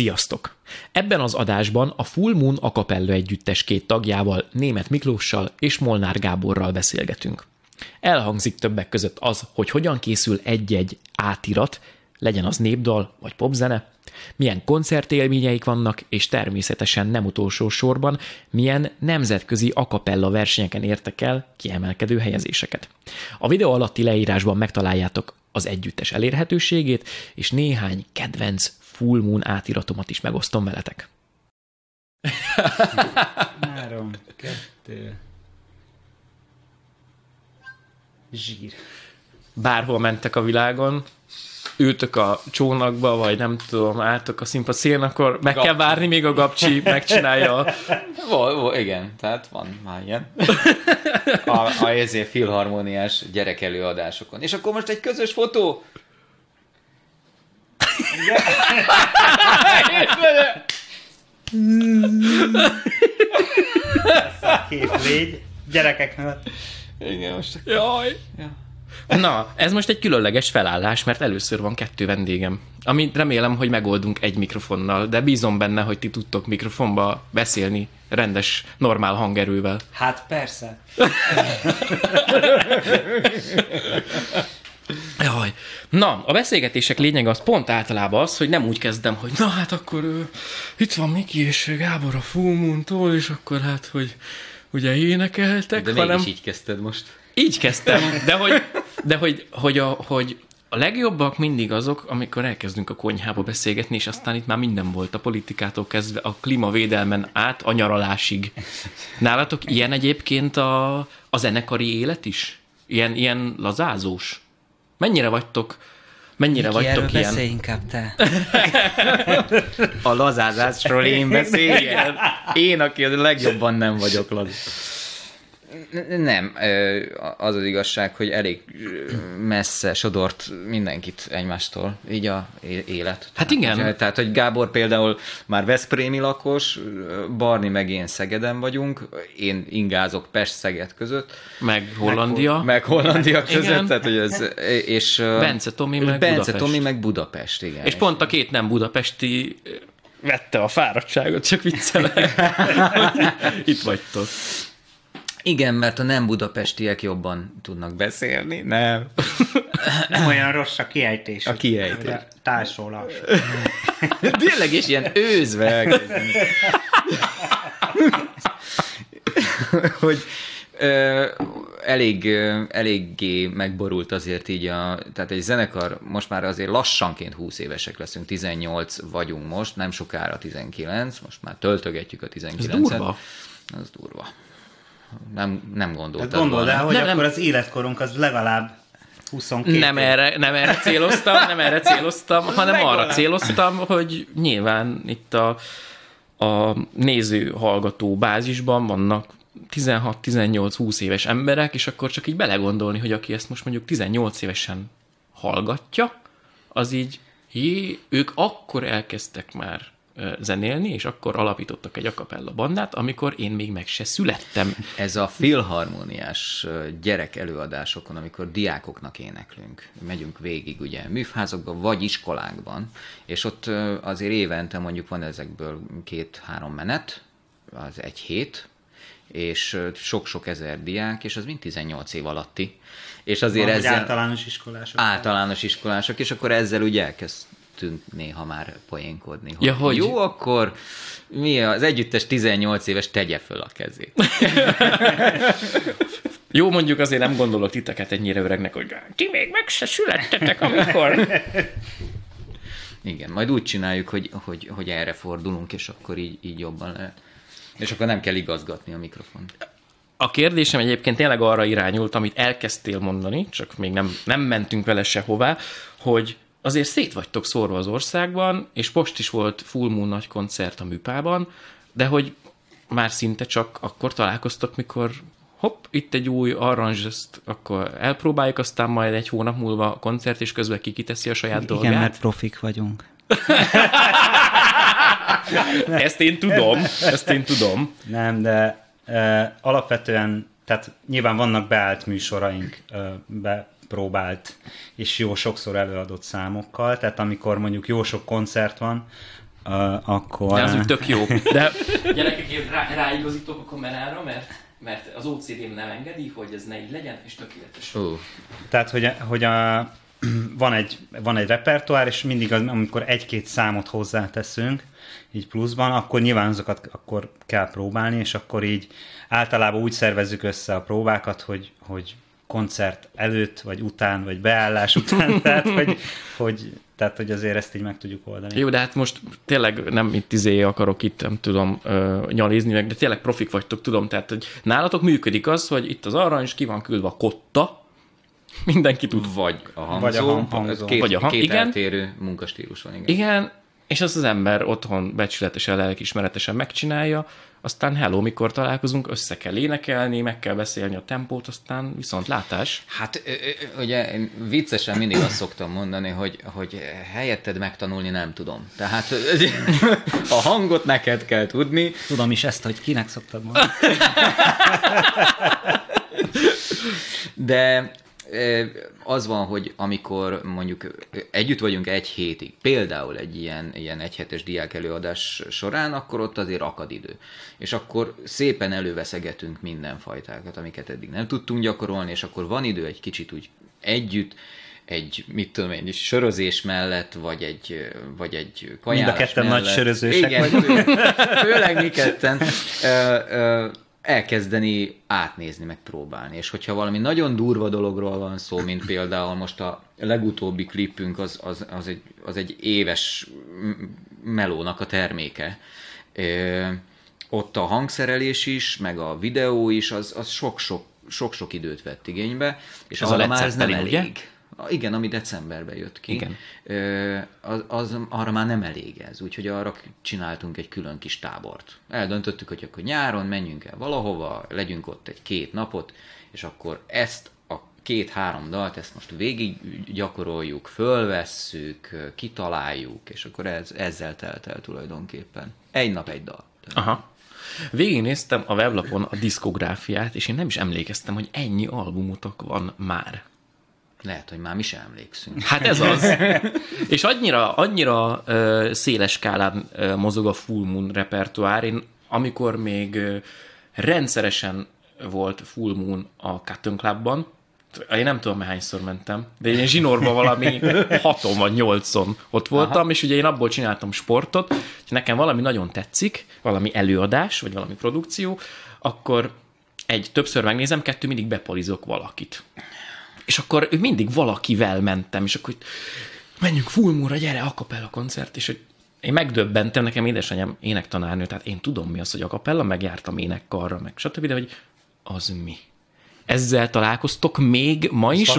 Sziasztok! Ebben az adásban a Full Moon Acapella Együttes két tagjával, Németh Miklóssal és Molnár Gáborral beszélgetünk. Elhangzik többek között az, hogy hogyan készül egy-egy átirat, legyen az népdal vagy popzene, milyen koncertélményeik vannak, és természetesen nem utolsó sorban, milyen nemzetközi a cappella versenyeken értek el kiemelkedő helyezéseket. A videó alatti leírásban megtaláljátok az együttes elérhetőségét, és néhány kedvenc Full Moon átiratomat is megosztom veletek. 3, 2... Zsír. Bárhol mentek a világon, ültök a csónakba, vagy nem tudom, álltok a színpadon, akkor meg kell várni, még a Gabcsi megcsinálja. Igen, tehát van már ilyen. Ezért filharmóniás gyerekelőadásokon. És akkor most egy közös fotó. Képlégy, gyerekek mellett. Igen, most akkor... Jaj! Ja. Na, ez most egy különleges felállás, mert először van 2 vendégem. Amit remélem, hogy megoldunk egy mikrofonnal, de bízom benne, hogy ti tudtok mikrofonba beszélni rendes, normál hangerővel. Hát persze. Jaj. Na, a beszélgetések lényege az pont általában az, hogy nem úgy kezdem, hogy na hát akkor itt van Miki és Gábor a Full Moontól, és akkor hát, hogy ugye énekeltek, de hanem... mégis így kezdted most. Így kezdtem, de hogy a legjobbak mindig azok, amikor elkezdünk a konyhába beszélgetni, és aztán itt már minden volt, a politikától kezdve a klímavédelmen át a nyaralásig. Nálatok ilyen egyébként a zenekari élet is? Ilyen lazázós? Mennyire vagytok ilyen? Beszélj inkább te. A lazázásról én beszéljek. Én, aki a legjobban nem vagyok lazás. Nem, az az igazság, hogy elég messze sodort mindenkit egymástól, így a élet. Hát igen. Tehát, hogy Gábor például már veszprémi lakos, Barni meg én Szegeden vagyunk, én ingázok Pest-Szeged között. Meg Hollandia között, igen. Tehát, hogy ez, és... Bence Tomi meg Budapest, igen. És pont a két nem budapesti... vette a fáradtságot, csak viccelek. Itt vagytok. Igen, mert a nem budapestiek jobban tudnak beszélni, nem. Nem olyan rossz a kiejtés. A kiejtés. Társolás. Tényleg is ilyen őzveg. Hogy eléggé megborult azért így tehát egy zenekar, most már azért lassanként 20 évesek leszünk, 18 vagyunk most, nem sokára 19, most már töltögetjük a 19-et. Ez durva. Nem gondoltad. Gondold el, hogy nem. Akkor az életkorunk az legalább 22. Nem erre céloztam, hanem arra céloztam, hogy nyilván itt a néző-hallgató bázisban vannak 16-18-20 éves emberek, és akkor csak így belegondolni, hogy aki ezt most mondjuk 18 évesen hallgatja, az így, ők akkor elkezdtek már zenélni, és akkor alapítottak egy a cappella bandát, amikor én még meg se születtem. Ez a filharmóniás gyerek előadásokon, amikor diákoknak éneklünk, megyünk végig ugye műfházakban, vagy iskolákban, és ott azért évente mondjuk van ezekből 2-3 menet, az egy hét, és sok-sok ezer diák, és az mind 18 év alatti. És azért van, ezzel... Általános iskolások, és akkor ezzel ugye elkezd néha már poénkodni. Ja, hogy jó, akkor mi az együttes 18 éves tegye föl a kezét. Jó, mondjuk azért nem gondolok titeket ennyire öregnek, hogy ti még meg se születtetek, amikor... Igen, majd úgy csináljuk, hogy erre fordulunk, és akkor így jobban lehet. És akkor nem kell igazgatni a mikrofont. A kérdésem egyébként tényleg arra irányult, amit elkezdtél mondani, csak még nem mentünk vele sehová, hogy azért szét vagytok szórva az országban, és most is volt Full Moon nagy koncert a Műpában, de hogy már szinte csak akkor találkoztak, mikor hopp, itt egy új arranzs, ezt akkor elpróbáljuk, aztán majd egy hónap múlva a koncert, és közben kiteszi a saját dolgát. Igen, mert profik vagyunk. Ezt én tudom. Nem, de alapvetően, tehát nyilván vannak beállt műsoraink, próbált, és jó sokszor előadott számokkal, tehát amikor mondjuk jó sok koncert van, akkor... De az úgy tök jó. De... Gyerekek, én ráigazítok a kamerára, mert az OCD-m nem engedi, hogy ez ne így legyen, és tökéletes. Tehát, hogy van egy repertoár, és mindig, amikor egy-két számot hozzáteszünk, így pluszban, akkor nyilván azokat akkor kell próbálni, és akkor így általában úgy szervezzük össze a próbákat, hogy koncert előtt, vagy után, vagy beállás után, tehát hogy azért ezt így meg tudjuk oldani. Jó, de hát most tényleg nem itt akarok itt, nem tudom nyalizni meg, de tényleg profik vagytok, tudom, tehát hogy nálatok működik az, hogy itt az arany, és ki van küldve a kotta, mindenki tud vagy a hangzó, vagy a két eltérő munkastílus van. Igen, és azt az ember otthon becsületesen, lelkiismeretesen megcsinálja, aztán hello, mikor találkozunk, össze kell énekelni, meg kell beszélni a tempót, aztán viszont látás. Hát ugye viccesen mindig azt szoktam mondani, hogy helyetted megtanulni nem tudom. Tehát a hangot neked kell tudni. Tudom is ezt, hogy kinek szoktam mondani. De... az van, hogy amikor mondjuk együtt vagyunk egy hétig, például egy ilyen egyhetes diák előadás során, akkor ott azért akad idő. És akkor szépen előveszegetünk mindenfajtákat, amiket eddig nem tudtunk gyakorolni, és akkor van idő egy kicsit úgy együtt, egy, mit tudom én, sörözés mellett, vagy egy kajálás mellett. Mind a ketten mellett. Nagy sörözősek vagyunk. Főleg mi ketten. Elkezdeni átnézni, meg próbálni. És hogyha valami nagyon durva dologról van szó, mint például most a legutóbbi klipünk, az egy éves melónak a terméke. Ott a hangszerelés is, meg a videó is, az sok-sok időt vett igénybe. És az arra már nem elég. Ugye? Igen, ami decemberben jött ki. Igen. Az arra már nem elég ez, úgyhogy arra csináltunk egy külön kis tábort. Eldöntöttük, hogy akkor nyáron menjünk el valahova, legyünk ott egy-két napot, és akkor ezt a 2-3 dalt, ezt most végig gyakoroljuk, fölvesszük, kitaláljuk, és akkor ezzel telt el tulajdonképpen. Egy nap egy dal. Aha. Végignéztem a weblapon a diszkográfiát, és én nem is emlékeztem, hogy ennyi albumutok van már. Lehet, hogy már mi sem emlékszünk. Hát ez az. És annyira széles skálán mozog a Full Moon repertoár. Én, amikor még rendszeresen volt Full Moon a Cotton Clubban, én nem tudom, hányszor mentem, de én zsinórban valami 6-on vagy 8-on ott voltam, aha. És ugye én abból csináltam sportot, hogy nekem valami nagyon tetszik, valami előadás, vagy valami produkció, akkor többször megnézem, 2 mindig bepalizok valakit. És akkor mindig valakivel mentem, és akkor menjünk Full Moonra, gyere, a cappella koncert, és hogy én megdöbbentem, nekem édesanyám énektanárnő, tehát én tudom mi az, hogy a cappella, megjártam énekkarra, meg stb., de hogy az mi? Ezzel találkoztok még ma is,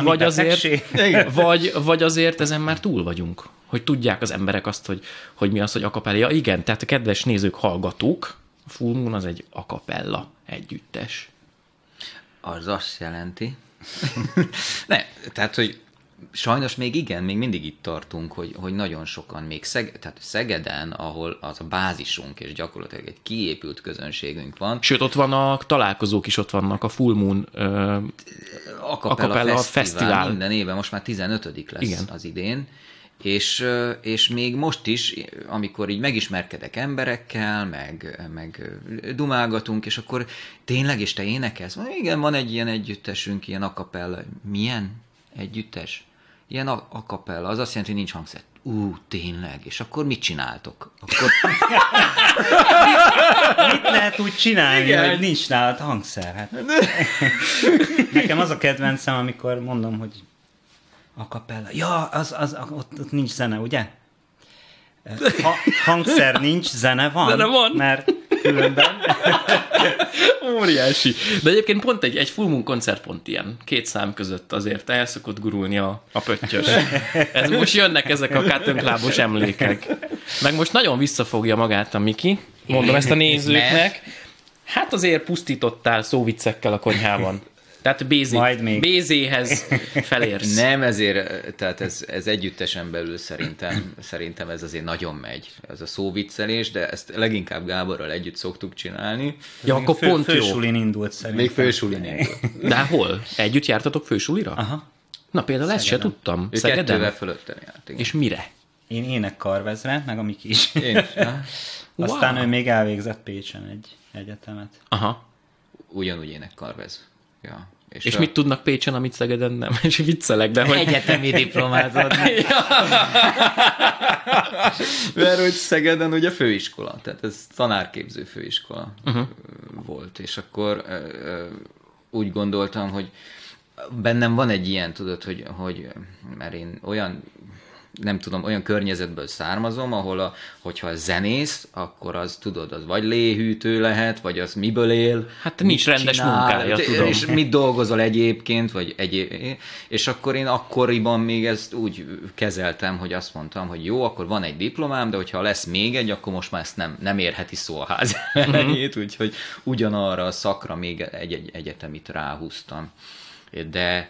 vagy azért ezen már túl vagyunk? Hogy tudják az emberek azt, hogy mi az, hogy a cappella. Ja, igen, tehát a kedves nézők, hallgatók, a Full Moon az egy a cappella együttes. Az azt jelenti, ne, tehát, hogy sajnos még mindig itt tartunk, hogy nagyon sokan még tehát Szegeden, ahol az a bázisunk, és gyakorlatilag egy kiépült közönségünk van. Sőt, ott van a találkozók is, ott vannak a Full Moon a cappella fesztivál. Minden éve, most már 15. lesz. Igen. Az idén. És még most is, amikor így megismerkedek emberekkel, meg dumálgatunk, és akkor tényleg, és te énekelsz? Igen, van egy ilyen együttesünk, ilyen a cappella. Milyen együttes? Ilyen a cappella. Az azt jelenti, hogy nincs hangszer. Tényleg. És akkor mit csináltok? Akkor... mit lehet úgy csinálni, igen, hogy nincs nálad hangszer? Hát. Nekem az a kedvencem, amikor mondom, hogy a cappella. Ja, ott nincs zene, ugye? Hangszer nincs, zene van. Zene van. Mert különben. Óriási. De egyébként pont egy Full Moon koncert pont ilyen. 2 szám között azért el szokott gurulni a pöttyös. Ez most jönnek ezek a kátönklábos emlékek. Meg most nagyon visszafogja magát a Miki. Mondom ezt a nézőknek. Hát azért pusztítottál szóviccekkel a konyhában. Tehát BZ-hez felérsz. Nem, ezért, tehát ez együttesen belül szerintem ez azért nagyon megy. Ez a szóviccelés, de ezt leginkább Gáborral együtt szoktuk csinálni. Ja, akkor pont jó. Fősulin indult szerintem. Még fősulin indult. De hol? Együtt jártatok fősulira? Aha. Na például Szegeden. Ezt se tudtam. Ő Szegeden. 2 fölötten járt. Igen. És mire? Én énekkarvezre, meg a Miki is. Én is. Aztán wow. Ő még elvégzett Pécsen egy egyetemet. Aha. Ugyanúgy énekkarvez. Ja. És mit tudnak Pécsen, amit Szegeden nem? És viccelek, de hogy... Egyetemi diplomát adni. Mert hogy Szegeden ugye főiskola, tehát ez tanárképző főiskola volt, és akkor úgy gondoltam, hogy bennem van egy ilyen, tudod, hogy mert én olyan, nem tudom, olyan környezetből származom, ahol hogyha zenész, akkor az, tudod, az vagy léhűtő lehet, vagy az miből él. Hát nincs rendes munkája, tudom. És mit dolgozol egyébként, vagy és akkor én akkoriban még ezt úgy kezeltem, hogy azt mondtam, hogy jó, akkor van egy diplomám, de hogyha lesz még egy, akkor most már ezt nem érheti szó a ház elejét, úgyhogy ugyanarra a szakra még egy egyetemit ráhúztam. De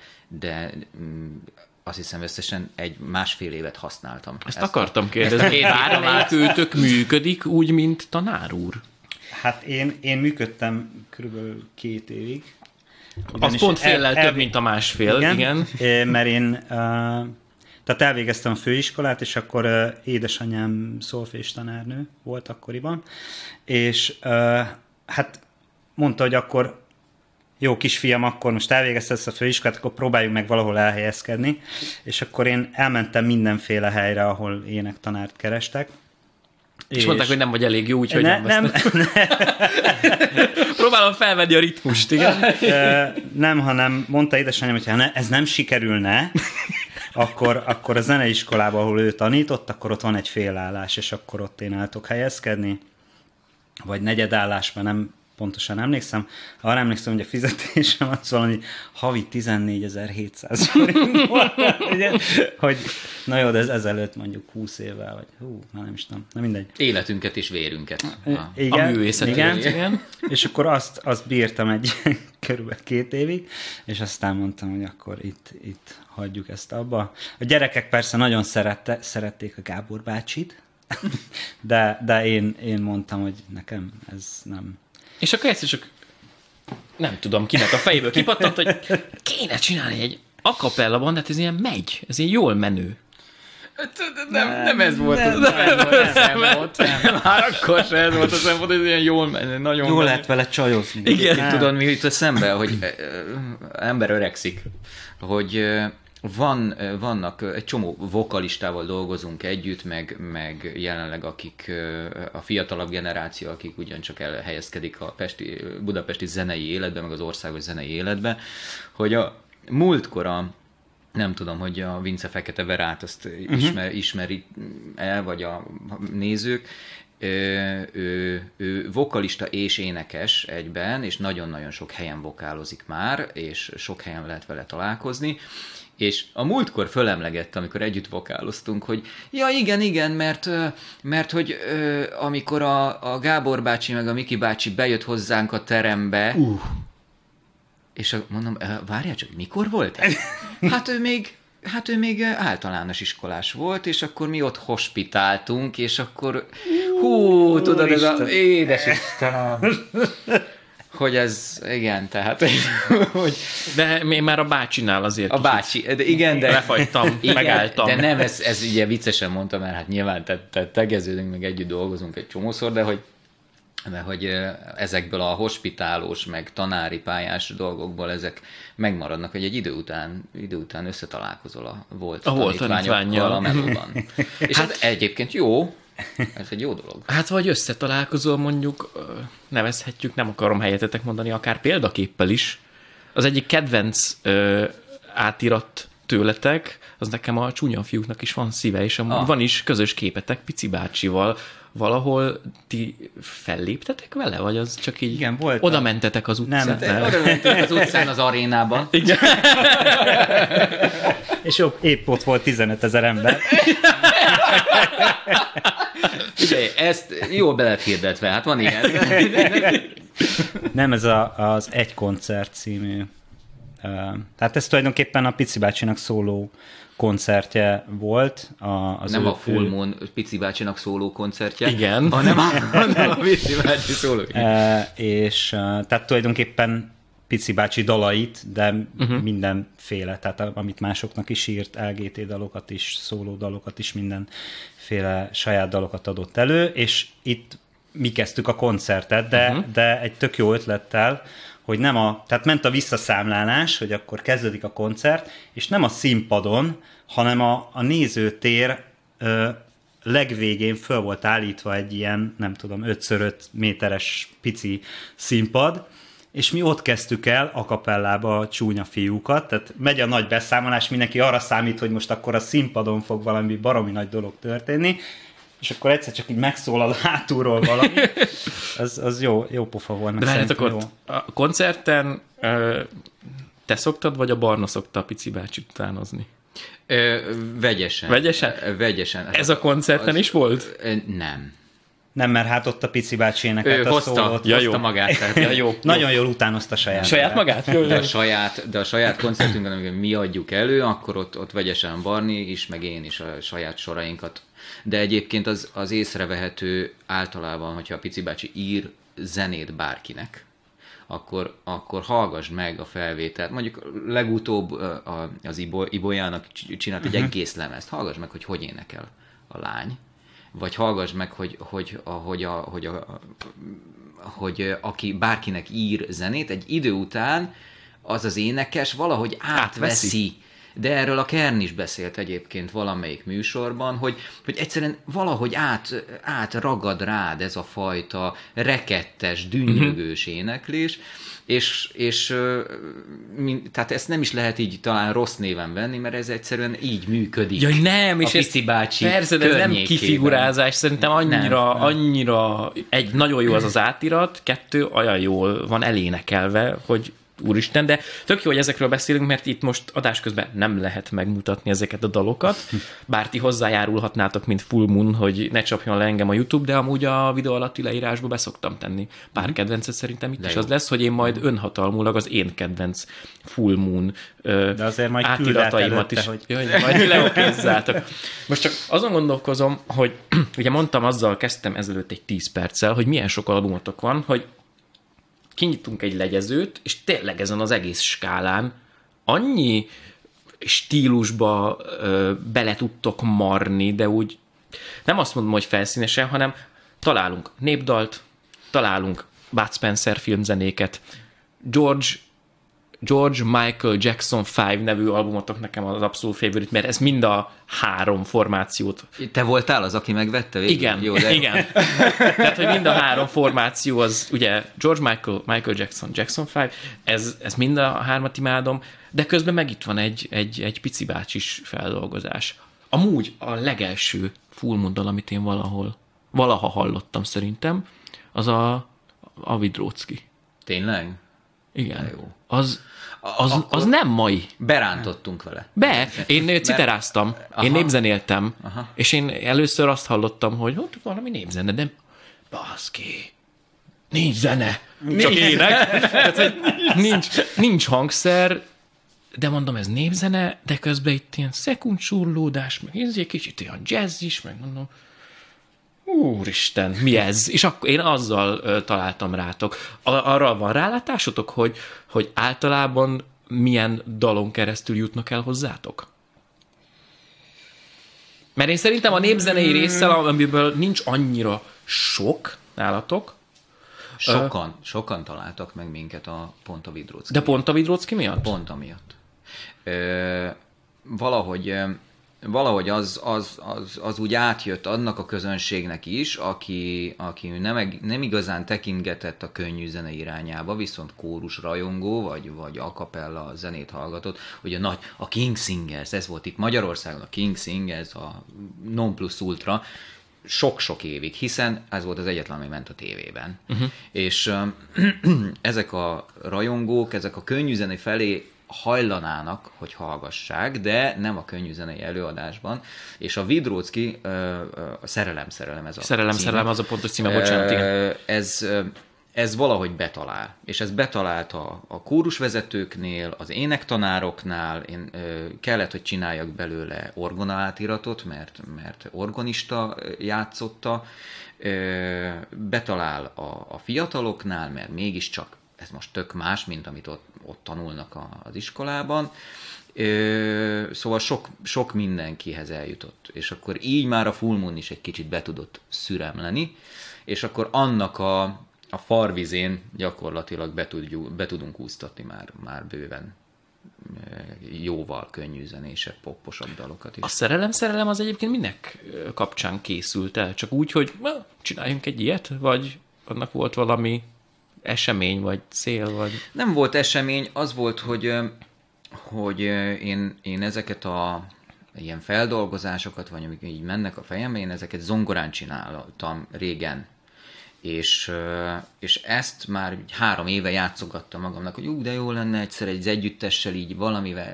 azt hiszem összesen egy másfél évet használtam. Ezt akartam kérdezni. Én várom átültök működik úgy, mint tanár úr? Hát én működtem körülbelül 2 évig. Az pont féllel több, mint a másfél. Igen. Mert én tehát elvégeztem a főiskolát, és akkor édesanyám szolfés tanárnő volt akkoriban, és hát mondta, hogy akkor jó kisfiam, akkor most elvégezted ezt a főiskolát, akkor próbáljuk meg valahol elhelyezkedni. És akkor én elmentem mindenféle helyre, ahol énektanárt kerestek. És mondták, hogy nem vagy elég jó, úgyhogy nem. Próbálom felvenni a ritmust, igen? Nem, hanem mondta édesanyám, hogy ha ez nem sikerülne, akkor a zeneiskolában, ahol ő tanított, akkor ott van egy félállás, és akkor ott én el tudok helyezkedni. Vagy negyedállásban, nem pontosan emlékszem. Arra emlékszem, hogy a fizetésem az valami havi 14.700 forint volt. Hogy, na jó, de ez ezelőtt mondjuk 20 évvel, vagy már nem is tudom. Na mindegy. Életünket és vérünket. Igen, a művészetről. Igen. És akkor azt bírtam egy körülbelül 2 évig, és aztán mondtam, hogy akkor itt hagyjuk ezt abba. A gyerekek persze nagyon szerették a Gábor bácsit, de én mondtam, hogy nekem ez nem... És akkor egyszer csak nem tudom kinek a fejéből kipattant, hogy kéne csinálni egy a cappella bandát, ez ilyen megy, ez ilyen jól menő. Nem ez volt az szempont. Már akkor sem ez volt az szempont, ez ilyen jól menő, nagyon jól lehet vele csajozni. Igen. Tudod, mi jut eszembe, hogy ember öregszik, hogy vannak, egy csomó vokalistával dolgozunk együtt, meg jelenleg akik, a fiatalabb generáció, akik ugyancsak elhelyezkedik a budapesti zenei életbe, meg az országos zenei életbe, hogy a múltkor nem tudom, hogy a Vince Fekete Verát azt ismeri el, vagy a nézők, ő vokalista és énekes egyben, és nagyon-nagyon sok helyen vokálozik már, és sok helyen lehet vele találkozni, és a múltkor fölemlegette, amikor együtt vokáloztunk, hogy ja, igen, mert hogy amikor a Gábor bácsi meg a Miki bácsi bejött hozzánk a terembe, és mondom, várjál csak, mikor volt ez? Hát ő még általános iskolás volt, és akkor mi ott hospitáltunk, és akkor tudod, ez a... Édes Istenem! Hogy ez, igen, tehát... Hogy... De én már a bácsinál azért a bácsi, de igen, de... Lefagytam, igen, megálltam. De nem, ez ugye viccesen mondtam, mert hát nyilván tegeződünk, meg együtt dolgozunk egy csomószor, de hogy ezekből a hospitálós, meg tanári pályás dolgokból ezek megmaradnak, hogy egy idő után összetalálkozol a volt tanítványokkal a melóban. És hát, ez egyébként jó, ez egy jó dolog. Hát vagy összetalálkozol mondjuk, nevezhetjük, nem akarom helyetetek mondani, akár példaképpel is. Az egyik kedvenc átirat tőletek, az nekem a Csúnya fiúknak is van szíve, és van is közös képetek Pici bácsival. Valahol ti felléptetek vele? Vagy az csak így... Igen, volt. Oda mentetek az utcán? Nem. Oda mentetek az utcán, az arénában. Igen. És jobb, épp ott volt 15 000 ember. Ugye, ezt jól be lehet hirdetve, hát van ilyen. Nem, ez az Egy koncert című. Tehát ez tulajdonképpen a Pici bácsinak szóló koncertje volt. Nem a Full Moon Pici bácsinak szóló koncertje. Igen. Hanem a Pici bácsi szóló. És tehát tulajdonképpen Pici bácsi dalait, de mindenféle, tehát amit másoknak is írt, LGT dalokat is, szóló dalokat is, mindenféle saját dalokat adott elő, és itt mi kezdtük a koncertet, de egy tök jó ötlettel, hogy nem a, tehát ment a visszaszámlálás, hogy akkor kezdődik a koncert, és nem a színpadon, hanem a nézőtér legvégén föl volt állítva egy ilyen, nem tudom, 5x5 méteres pici színpad, és mi ott kezdtük el a kapellába a csúnya fiúkat, tehát megy a nagy beszámolás, mindenki arra számít, hogy most akkor a színpadon fog valami baromi nagy dolog történni, és akkor egyszer csak így megszólal hátulról valami. Az jó pofa volt. De várjátok, ott a koncerten te szoktad, vagy a Barna szokta a Pici bácsit utánozni? Vegyesen. Vegyesen. Ez a koncerten is volt? Nem. Nem, mert hát ott a Pici bácsi énekelt a szólót. Hozta magát. Tehát, jó. Nagyon jól utánozta saját. Saját magát? De a saját koncertünkben, amikor mi adjuk elő, akkor ott vegyesen Barni is, meg én is a saját sorainkat. De egyébként az észrevehető általában, hogyha a Pici bácsi ír zenét bárkinek, akkor hallgasd meg a felvételt. Mondjuk legutóbb az Ibolyának csinált egy egész lemezt. Hallgasd meg, hogy énekel a lány. Vagy hallgass meg, hogy aki bárkinek ír zenét, egy idő után az énekes valahogy átveszi. De erről a Kern is beszélt egyébként valamelyik műsorban, hogy egyszerűen valahogy átragad rád ez a fajta rekettes, dünnyögős éneklés, és tehát ezt nem is lehet így talán rossz néven venni, mert ez egyszerűen így működik. Jaj, nem, és Pici bácsi persze, de ez nem kifigurázás, szerintem annyira egy nagyon jó az átirat, kettő olyan jól van elénekelve, hogy úristen, de tök jó, hogy ezekről beszélünk, mert itt most adás közben nem lehet megmutatni ezeket a dalokat, bár ti hozzájárulhatnátok, mint Full Moon, hogy ne csapjon le engem a YouTube, de amúgy a videó alatti leírásba beszoktam tenni. Pár kedvencet szerintem itt is az lesz, hogy én majd önhatalmulag az én kedvenc Full Moon átirataimat is. Hogy... Jaj, majd leopézzátok. Most csak azon gondolkozom, hogy ugye mondtam, azzal kezdtem ezelőtt egy 10 perccel, hogy milyen sok albumotok van, hogy kinyitunk egy legyezőt, és tényleg ezen az egész skálán annyi stílusba bele tudtok marni, de úgy nem azt mondom, hogy felszínesen, hanem találunk népdalt, találunk Bud Spencer filmzenéket, George Michael Jackson 5 nevű albumotok nekem az abszolút favorite, mert ez mind a 3 formációt. Te voltál az, aki megvette végül? Igen, jó, de... igen. Tehát, hogy mind a 3 formáció az, ugye George Michael Jackson, Jackson 5, ez mind a 3-at imádom, de közben meg itt van egy Pici bácsis feldolgozás. Amúgy a legelső Full Moon dal, amit én valaha hallottam szerintem, az a Vidrócki. Tényleg? Igen. De jó. Az nem mai. Berántottunk vele. Én citeráztam, én népzenéltem, és én először azt hallottam, hogy ott valami népzene, de baszki, nincs zene, csak ének. Tehát, hogy nincs hangszer, de mondom, ez népzene, de közben itt ilyen szekundsurlódás, meg egy kicsit ilyen jazz is, meg mondom, úristen, mi ez? És akkor én azzal találtam rátok. Arra van rálátásotok, hogy általában milyen dalon keresztül jutnak el hozzátok? Mert én szerintem a népzenei résszel, amiből nincs annyira sok nálatok. Sokan találtak meg minket a Ponta Vidrócki. De Ponta Vidrócki miatt? Ponta miatt. Valahogy az úgy átjött annak a közönségnek is, aki nem igazán tekingetett a könnyű zene irányába, viszont kórus rajongó, vagy a cappella zenét hallgatott, ugye a King Singers, ez volt itt Magyarországon, a King Singers, a non plus ultra, sok-sok évig, hiszen ez volt az egyetlen, ami ment a tévében. És ezek a rajongók, ezek a könnyű zene felé hajlanának, hogy hallgassák, de nem a könnyű zenei előadásban, és a Vidrócki szerelem-szerelem ez a Szerelem-szerelem az a pontos címe, bocsánat, igen. Ez valahogy betalál, és ez betalált a kórusvezetőknél, az énektanároknál, én kellett, hogy csináljak belőle orgona átiratot, mert orgonista játszotta, betalál a fiataloknál, mert mégiscsak ez most tök más, mint amit ott tanulnak az iskolában. Szóval sok mindenkihez eljutott, és akkor így már a Full Moon is egy kicsit be tudott szüremleni, és akkor annak a farvizén gyakorlatilag be tudunk úsztatni már bőven jóval könnyű zenésebb, popposabb dalokat is. A szerelem az egyébként minek kapcsán készült el? Csak úgy, hogy csináljunk egy ilyet? Vagy annak volt valami esemény, vagy cél? Vagy... Nem volt esemény, az volt, hogy én ezeket a ilyen feldolgozásokat, vagy amik így mennek a fejembe, én ezeket zongorán csináltam régen. És ezt már 3 éve játszogattam magamnak, hogy de jó lenne egyszer egy együttessel így,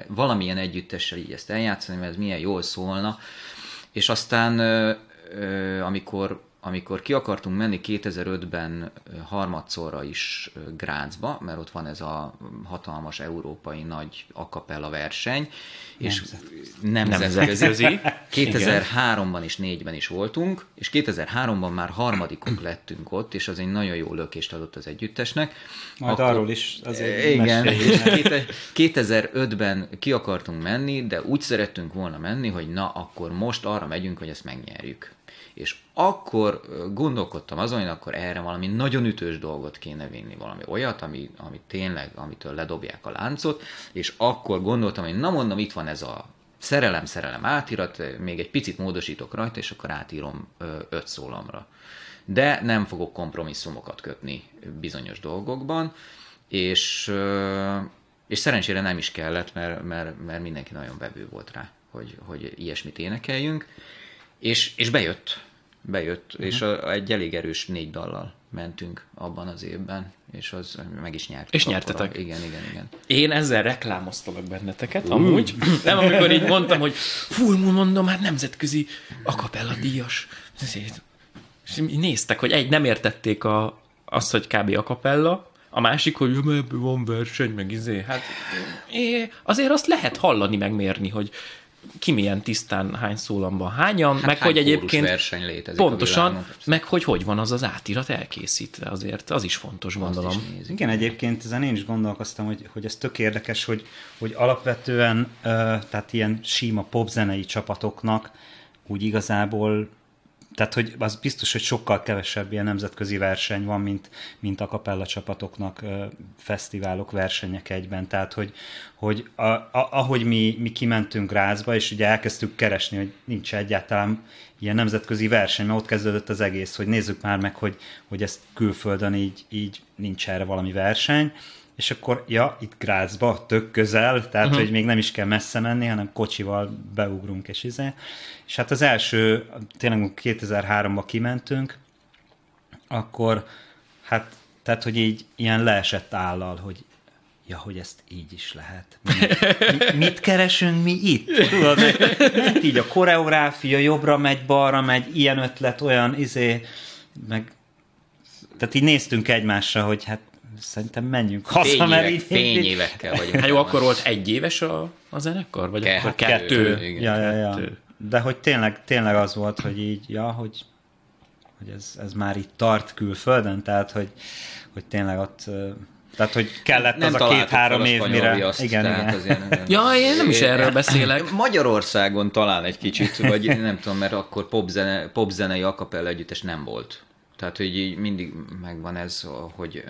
valamilyen együttessel így ezt eljátszani, mert ez milyen jól szólna. És aztán amikor ki akartunk menni 2005-ben harmadszorra is Grazba, mert ott van ez a hatalmas európai nagy a cappella verseny, és nemzetközi. 2003-ban és 2004-ben is voltunk, és 2003-ban már harmadikok lettünk ott, és az egy nagyon jó lökést adott az együttesnek. Majd arról is azért igen, és 2005-ben ki akartunk menni, de úgy szerettünk volna menni, hogy na, akkor most arra megyünk, hogy ezt megnyerjük. És akkor gondolkodtam azon, hogy akkor erre valami nagyon ütős dolgot kéne vinni, valami olyat, ami tényleg, amitől ledobják a láncot, és akkor gondoltam, hogy na mondom, itt van ez a szerelem átirat, még egy picit módosítok rajta, és akkor átírom 5 szólamra. De nem fogok kompromisszumokat kötni bizonyos dolgokban, és szerencsére nem is kellett, mert mindenki nagyon bevő volt rá, hogy ilyesmit énekeljünk. És bejött, uh-huh. És egy elég erős 4 dallal mentünk abban az évben, és az meg is nyert. És nyertetek. Igen. Én ezzel reklámoztalak benneteket, amúgy. Nem, amikor így mondtam, hogy Full Moon, mondom, hát nemzetközi a cappella díjas. És néztek, hogy nem értették azt, hogy kb. A cappella, a másik, hogy ebből van verseny, meg izé. Hát azért azt lehet hallani, megmérni, hogy ki milyen tisztán, hány szólamban hányan, hát meg hány hogy egyébként pontosan, meg hogy van az átirat elkészítve, azért az is fontos, gondolom. Is igen, egyébként ezen én is gondolkoztam, hogy ez tök érdekes, hogy alapvetően tehát ilyen sima popzenei csapatoknak úgy igazából, tehát hogy az biztos, hogy sokkal kevesebb ilyen nemzetközi verseny van, mint a cappella csapatoknak fesztiválok, versenyek egyben. Tehát, hogy ahogy mi kimentünk Grazba, és ugye elkezdtük keresni, hogy nincs egyáltalán ilyen nemzetközi verseny, mert ott kezdődött az egész, hogy nézzük már meg, hogy ezt külföldön így nincs erre valami verseny. És akkor, itt Grazba, tök közel, tehát, hogy még nem is kell messze menni, hanem kocsival beugrunk, és És hát az első, tényleg 2003-ban kimentünk, akkor, hát, tehát, hogy így ilyen leesett állal, hogy hogy ezt így is lehet. Mit keresünk mi itt? Tudod, ment így a koreográfia, jobbra megy, balra megy, ilyen ötlet, olyan, meg... Tehát így néztünk egymásra, hogy hát szerintem menjünk haza, mert így... Fényévekkel vagyunk. Hát jó, akkor volt 1 éves a zenekar? Vagy akkor 2? Igen. Ja. De hogy tényleg az volt, hogy így, hogy ez már itt tart külföldön, tehát, hogy tényleg ott... Tehát, hogy kellett nem az a 2-3 év, mire... Igen. Azért, én nem is erről beszélek. Magyarországon talán egy kicsit, vagy nem tudom, mert akkor popzenei a cappella együttes nem volt. Tehát, hogy így mindig megvan ez, hogy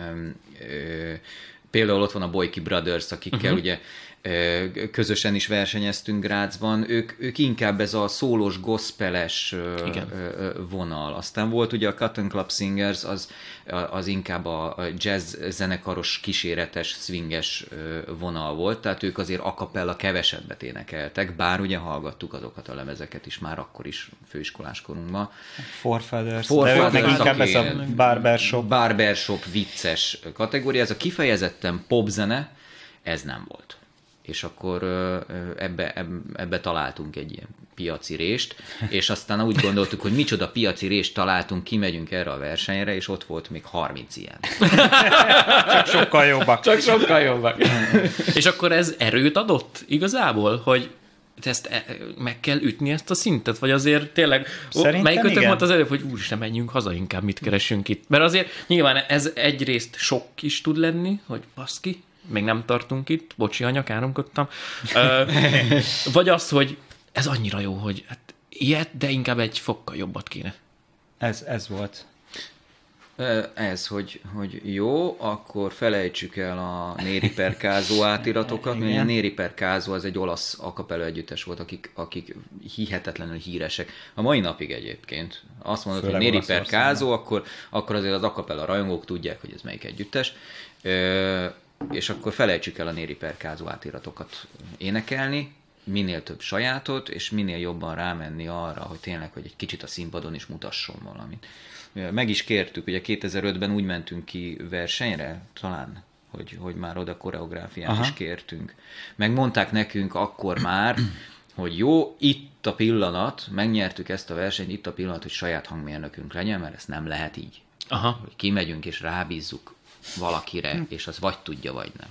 például ott van a Boyce Brothers, akikkel ugye közösen is versenyeztünk Grazban, ők inkább ez a szólós, gospeles vonal. Aztán volt ugye a Cotton Club Singers, az inkább a jazz zenekaros, kíséretes, swinges vonal volt, tehát ők azért a cappella kevesebbet énekeltek, bár ugye hallgattuk azokat a lemezeket is már akkor is főiskolás korunkban. Four Feathers, de ők meg inkább ez a barbershop vicces kategória, ez a kifejezetten popzene, ez nem volt. És akkor ebbe találtunk egy ilyen piaci rést, és aztán úgy gondoltuk, hogy micsoda piaci rést találtunk, kimegyünk erre a versenyre, és ott volt még 30 ilyen. Csak sokkal jobbak. És akkor ez erőt adott igazából, hogy ezt meg kell ütni, ezt a szintet, vagy azért tényleg melyikötök mondta az előbb, hogy úristen, menjünk haza, inkább mit keresünk itt. Mert azért nyilván ez egyrészt sok is tud lenni, hogy baszki, még nem tartunk itt, bocsi anya, káromkodtam. Vagy az, hogy ez annyira jó, hogy hát ilyet, de inkább egy fokkal jobbat kéne. Ez volt. Ez, hogy jó, akkor felejtsük el a Neri per Caso átiratokat, mert a Neri per Caso az egy olasz a cappella együttes volt, akik hihetetlenül híresek. A mai napig egyébként. Azt mondod, főleg hogy Neri per Caso, akkor azért az a cappella rajongók tudják, hogy ez melyik együttes. És akkor felejtsük el a Neri per Caso átiratokat énekelni, minél több sajátot, és minél jobban rámenni arra, hogy tényleg, hogy egy kicsit a színpadon is mutasson valamit. Meg is kértük, ugye 2005-ben úgy mentünk ki versenyre, talán, hogy már oda koreográfiát is kértünk. Megmondták nekünk akkor már, hogy jó, itt a pillanat, megnyertük ezt a versenyt, itt a pillanat, hogy saját hangmérnökünk legyen, mert ezt nem lehet így. Aha. Hogy kimegyünk és rábízzuk valakire, és az vagy tudja, vagy nem.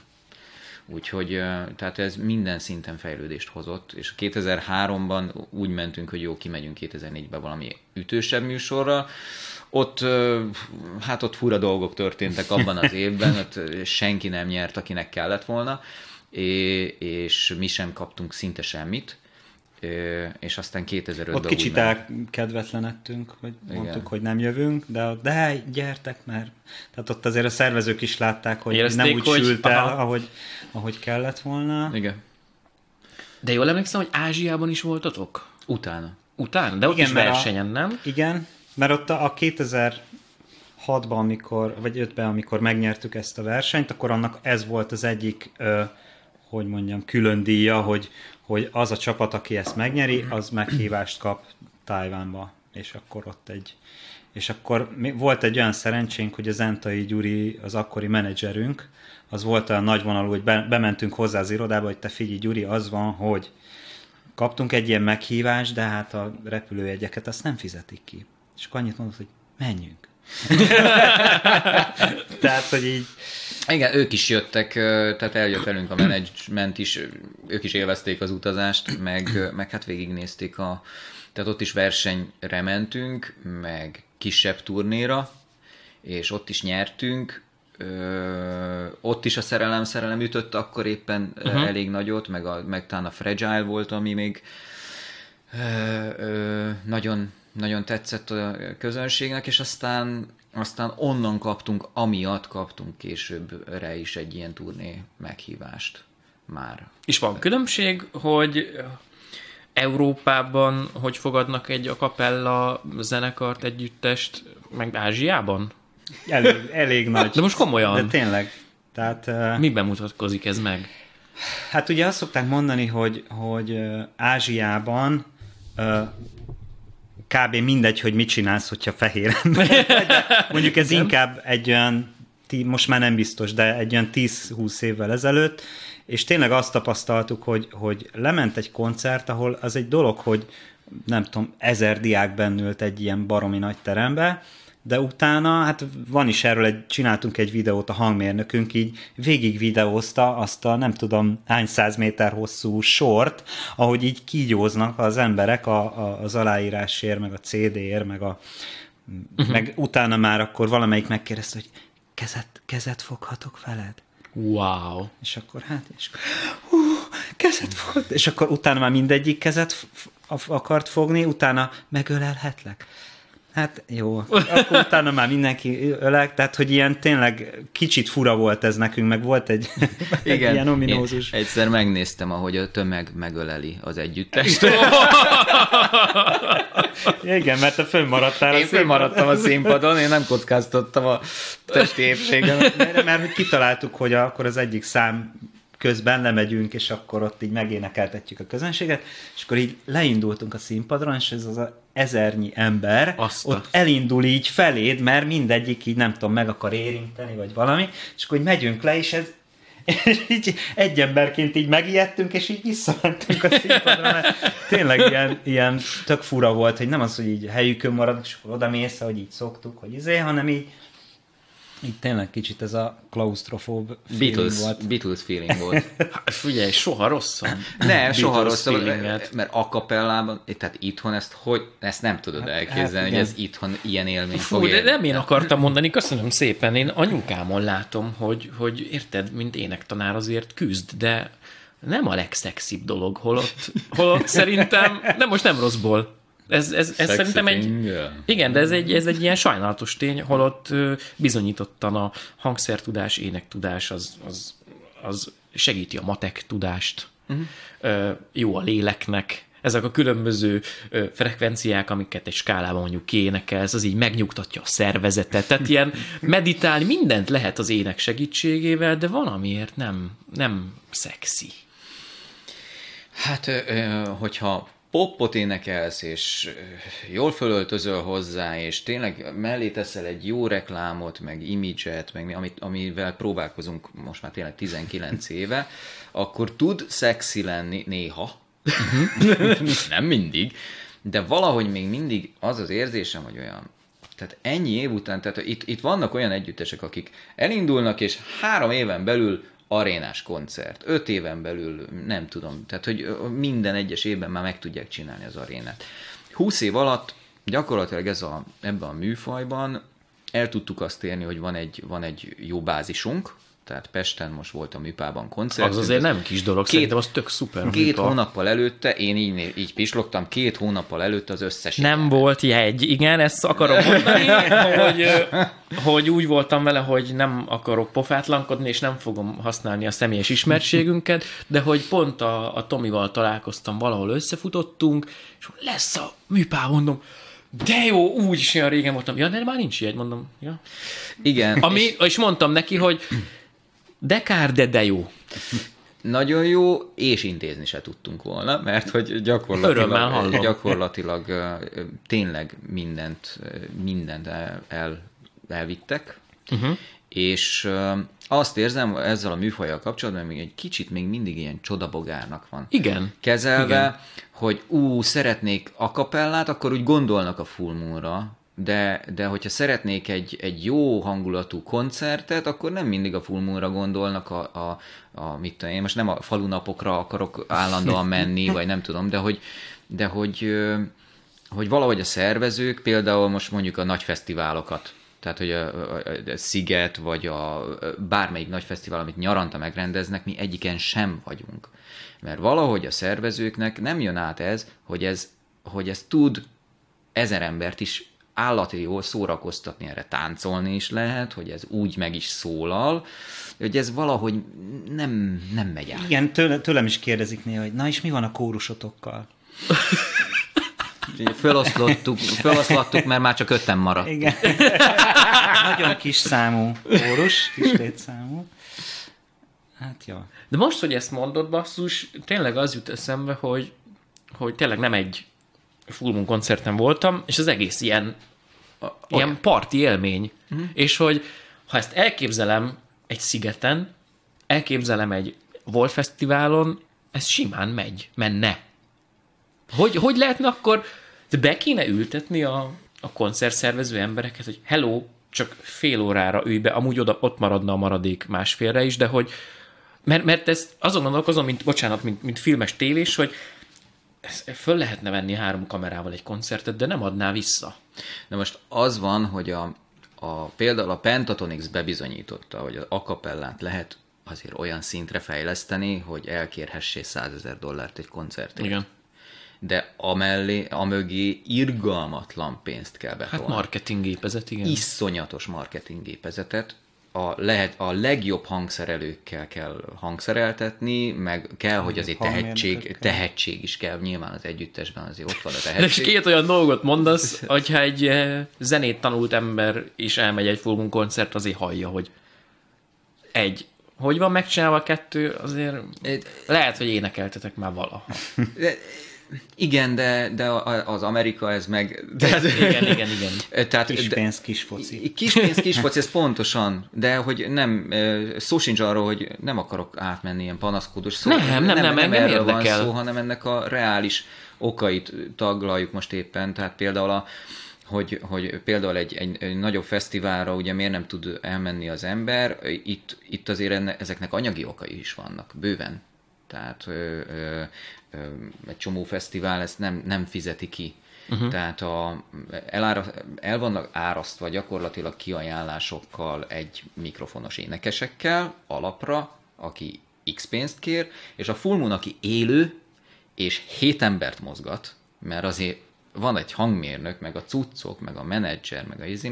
Úgyhogy tehát ez minden szinten fejlődést hozott, és 2003-ban úgy mentünk, hogy jó, kimegyünk 2004-ben valami ütősebb műsorral. Ott fura dolgok történtek abban az évben, ott senki nem nyert, akinek kellett volna, és mi sem kaptunk szinte semmit. És aztán 2005-ben ott kicsit elkedvetlenettünk, hogy mondtuk, igen, hogy nem jövünk, de gyertek már. Tehát ott azért a szervezők is látták, hogy érezték, nem úgy sült el, ahogy kellett volna. Igen. De jól emlékszem, hogy Ázsiában is voltatok? Utána? De ott igen, is versenyen, nem? Igen, mert ott a 2006-ban, vagy 5-ben, amikor megnyertük ezt a versenyt, akkor annak ez volt az egyik, külön díja, hogy az a csapat, aki ezt megnyeri, az meghívást kap Tájvánba, és akkor és akkor volt egy olyan szerencsénk, hogy az Entai Gyuri, az akkori menedzserünk, az volt olyan nagyvonalú, hogy bementünk hozzá az irodába, hogy te figyelj Gyuri, az van, hogy kaptunk egy ilyen meghívást, de hát a repülőjegyeket azt nem fizetik ki. És akkor annyit mondott, hogy menjünk. Tehát, hogy így... Igen, ők is jöttek, tehát eljött velünk a menedzsment is, ők is élvezték az utazást, meg hát végignézték tehát ott is versenyre mentünk, meg kisebb turnéra, és ott is nyertünk, ott is a szerelem ütött akkor éppen elég nagyot, meg talán a Fragile volt, ami még nagyon... nagyon tetszett a közönségnek, és aztán onnan kaptunk későbbre is egy ilyen turné meghívást már. És van különbség, hogy Európában hogy fogadnak egy a cappella zenekart, együttest, meg Ázsiában? Elég nagy. De most komolyan. De tényleg. Tehát, miben mutatkozik ez meg? Hát ugye azt szokták mondani, hogy Ázsiában kb. Mindegy, hogy mit csinálsz, hogyha fehér ember. Mondjuk ez inkább egy olyan, most már nem biztos, de egy olyan 10-20 évvel ezelőtt, és tényleg azt tapasztaltuk, hogy lement egy koncert, ahol az egy dolog, hogy nem tudom, 1000 diák bennült egy ilyen baromi nagy terembe, de utána, hát van is erről, csináltunk egy videót, a hangmérnökünk így végig videózta azt a nem tudom hány 100 méter hosszú sort, ahogy így kígyóznak az emberek az aláírásért, meg a CD-ért, meg utána már akkor valamelyik megkérdezte, hogy kezet foghatok veled? Wow! És akkor kezet foghatok, és akkor utána már mindegyik kezet akart fogni, utána megölelhetlek. Hát jó, akkor utána már mindenki ölek, tehát hogy ilyen tényleg kicsit fura volt ez nekünk, meg volt egy, igen, ilyen ominózus. Én egyszer megnéztem, ahogy a tömeg megöleli az együttest. Igen, mert te fönnmaradtál a színpadon. Én fönnmaradtam a színpadon, én nem kockáztattam a testi épségemet. Mert hogy kitaláltuk, hogy akkor az egyik szám közben lemegyünk, és akkor ott így megénekeltetjük a közönséget, és akkor így leindultunk a színpadron, és ez az a 1000-nyi ember ott elindul így feléd, mert mindegyik így nem tudom, meg akar érinteni, vagy valami, és akkor így megyünk le, és így egy emberként így megijedtünk, és így visszamentünk a színpadra, mert tényleg ilyen tök fura volt, hogy nem az, hogy így helyükön maradunk, és akkor oda mész, hogy így szoktuk, hogy hanem így Itt tényleg kicsit ez a klaustrofób feeling volt. Beatles feeling volt. Figyelj, soha rosszabb. Ne, soha rosszabb, mert a cappellában, tehát itthon ezt nem tudod elképzelni, hát, hogy ez itthon ilyen élmény fog élni. De nem én akartam mondani, köszönöm szépen. Én anyukámon látom, hogy érted, mint énektanár azért küzd, de nem a legszexibb dolog, holott szerintem, de most nem rosszból. Ez szerintem egy... Igen, de ez egy ilyen sajnálatos tény, holott bizonyítottan a hangszertudás, énektudás, az segíti a matek tudást. Uh-huh. Jó a léleknek. Ezek a különböző frekvenciák, amiket egy skálában mondjuk kiénekelsz, az így megnyugtatja a szervezetet. Tehát ilyen meditálni, mindent lehet az ének segítségével, de valamiért nem szexi. Hát, hogyha popot énekelsz, és jól fölöltözöl hozzá, és tényleg mellé teszel egy jó reklámot, meg imidzset, meg amivel próbálkozunk most már tényleg 19 éve, akkor tud szexi lenni néha, nem mindig, de valahogy még mindig az érzésem, hogy olyan. Tehát ennyi év után, tehát itt vannak olyan együttesek, akik elindulnak, és 3 éven belül arénás koncert, 5 éven belül nem tudom, tehát hogy minden egyes évben már meg tudják csinálni az arénát. 20 év alatt gyakorlatilag ebben a műfajban el tudtuk azt érni, hogy van egy jó bázisunk, tehát Pesten most volt a Műpában koncert. Az azért nem kis dolog, szerintem az tök szuper. 2 hónappal előtte, én így pislogtam, 2 hónappal előtte az összes. Nem volt jegy, igen, ezt akarom mondani, hogy úgy voltam vele, hogy nem akarok pofátlankodni, és nem fogom használni a személyes ismertségünket, de hogy pont a Tomival találkoztam, valahol összefutottunk, és lesz a Műpá, mondom, de jó, úgy is olyan régen voltam. Ja, de már nincs jegy, mondom. Ja. Igen. És mondtam neki, hogy de kár, de jó. Nagyon jó, és intézni se tudtunk volna, mert hogy gyakorlatilag tényleg mindent elvittek, uh-huh. És azt érzem ezzel a műfajjal kapcsolatban, még egy kicsit még mindig ilyen csodabogárnak van. Igen. Kezelve, igen. Hogy szeretnék a kapellát, akkor úgy gondolnak a Full Moonra, de hogyha szeretnék egy jó hangulatú koncertet, akkor nem mindig a Full Moonra gondolnak én most nem a falunapokra akarok állandóan menni, vagy nem tudom, de hogy valahogy a szervezők, például most mondjuk a nagy fesztiválokat, tehát, hogy a Sziget, vagy bármelyik nagy fesztivál, amit nyaranta megrendeznek, mi egyiken sem vagyunk. Mert valahogy a szervezőknek nem jön át ez, hogy ez tud 1000 embert is állati jól szórakoztatni, erre táncolni is lehet, hogy ez úgy meg is szólal, hogy ez valahogy nem megy át. Igen, tőlem is kérdezik néha, hogy na és mi van a kórusotokkal? Föloszlattuk, mert már csak 5-en maradt. Igen. Nagyon kis számú kórus, kis létszámú. Hát jó. De most, hogy ezt mondod, basszus, tényleg az jut eszembe, hogy tényleg nem egy Full Moon koncerten voltam, és az egész ilyen parti élmény. Uh-huh. És hogy ha ezt elképzelem egy szigeten, elképzelem egy Volt Fesztiválon, ez simán menne. Hogy lehetne akkor, be kéne ültetni a koncertszervező embereket, hogy hello, csak fél órára ülj be, amúgy ott maradna a maradék másfélre is, de hogy, mert ezt azon gondolkozom, mint filmes tévés, hogy föl lehetne venni 3 kamerával egy koncertet, de nem adná vissza. Na most az van, hogy például a Pentatonix bebizonyította, hogy az acapellát lehet azért olyan szintre fejleszteni, hogy elkérhessé $100,000 egy koncertért. Igen. De amögé irgalmatlan pénzt kell betolni. Hát marketinggépezet, igen. Iszonyatos marketinggépezetet. A legjobb hangszerelőkkel kell hangszereltetni, meg kell, hogy azért tehetség is kell. Nyilván az együttesben azért ott van a tehetség. De 2 olyan dolgot mondasz, hogyha egy zenét tanult ember is elmegy egy Full Moon koncert, azért hallja, hogy hogy van megcsinálva, 2, azért lehet, hogy énekeltetek már valaha. Igen, de az Amerika ez meg... Tehát, igen. Tehát, kispénz, kis foci. Kispénz, kis foci, ez pontosan. De hogy nem, szó sincs arról, hogy nem akarok átmenni ilyen panaszkodós szó. Nem erről van szó, hanem ennek a reális okait taglaljuk most éppen. Tehát például hogy például egy nagyobb fesztiválra ugye miért nem tud elmenni az ember, itt azért ezeknek anyagi okai is vannak, bőven. Tehát egy csomó fesztivál ezt nem fizeti ki. Uh-huh. Tehát el vannak árasztva gyakorlatilag kiajánlásokkal egy mikrofonos énekesekkel alapra, aki X pénzt kér, és a Full Moon, aki élő, és 7 embert mozgat, mert azért van egy hangmérnök, meg a cuccok, meg a menedzser, meg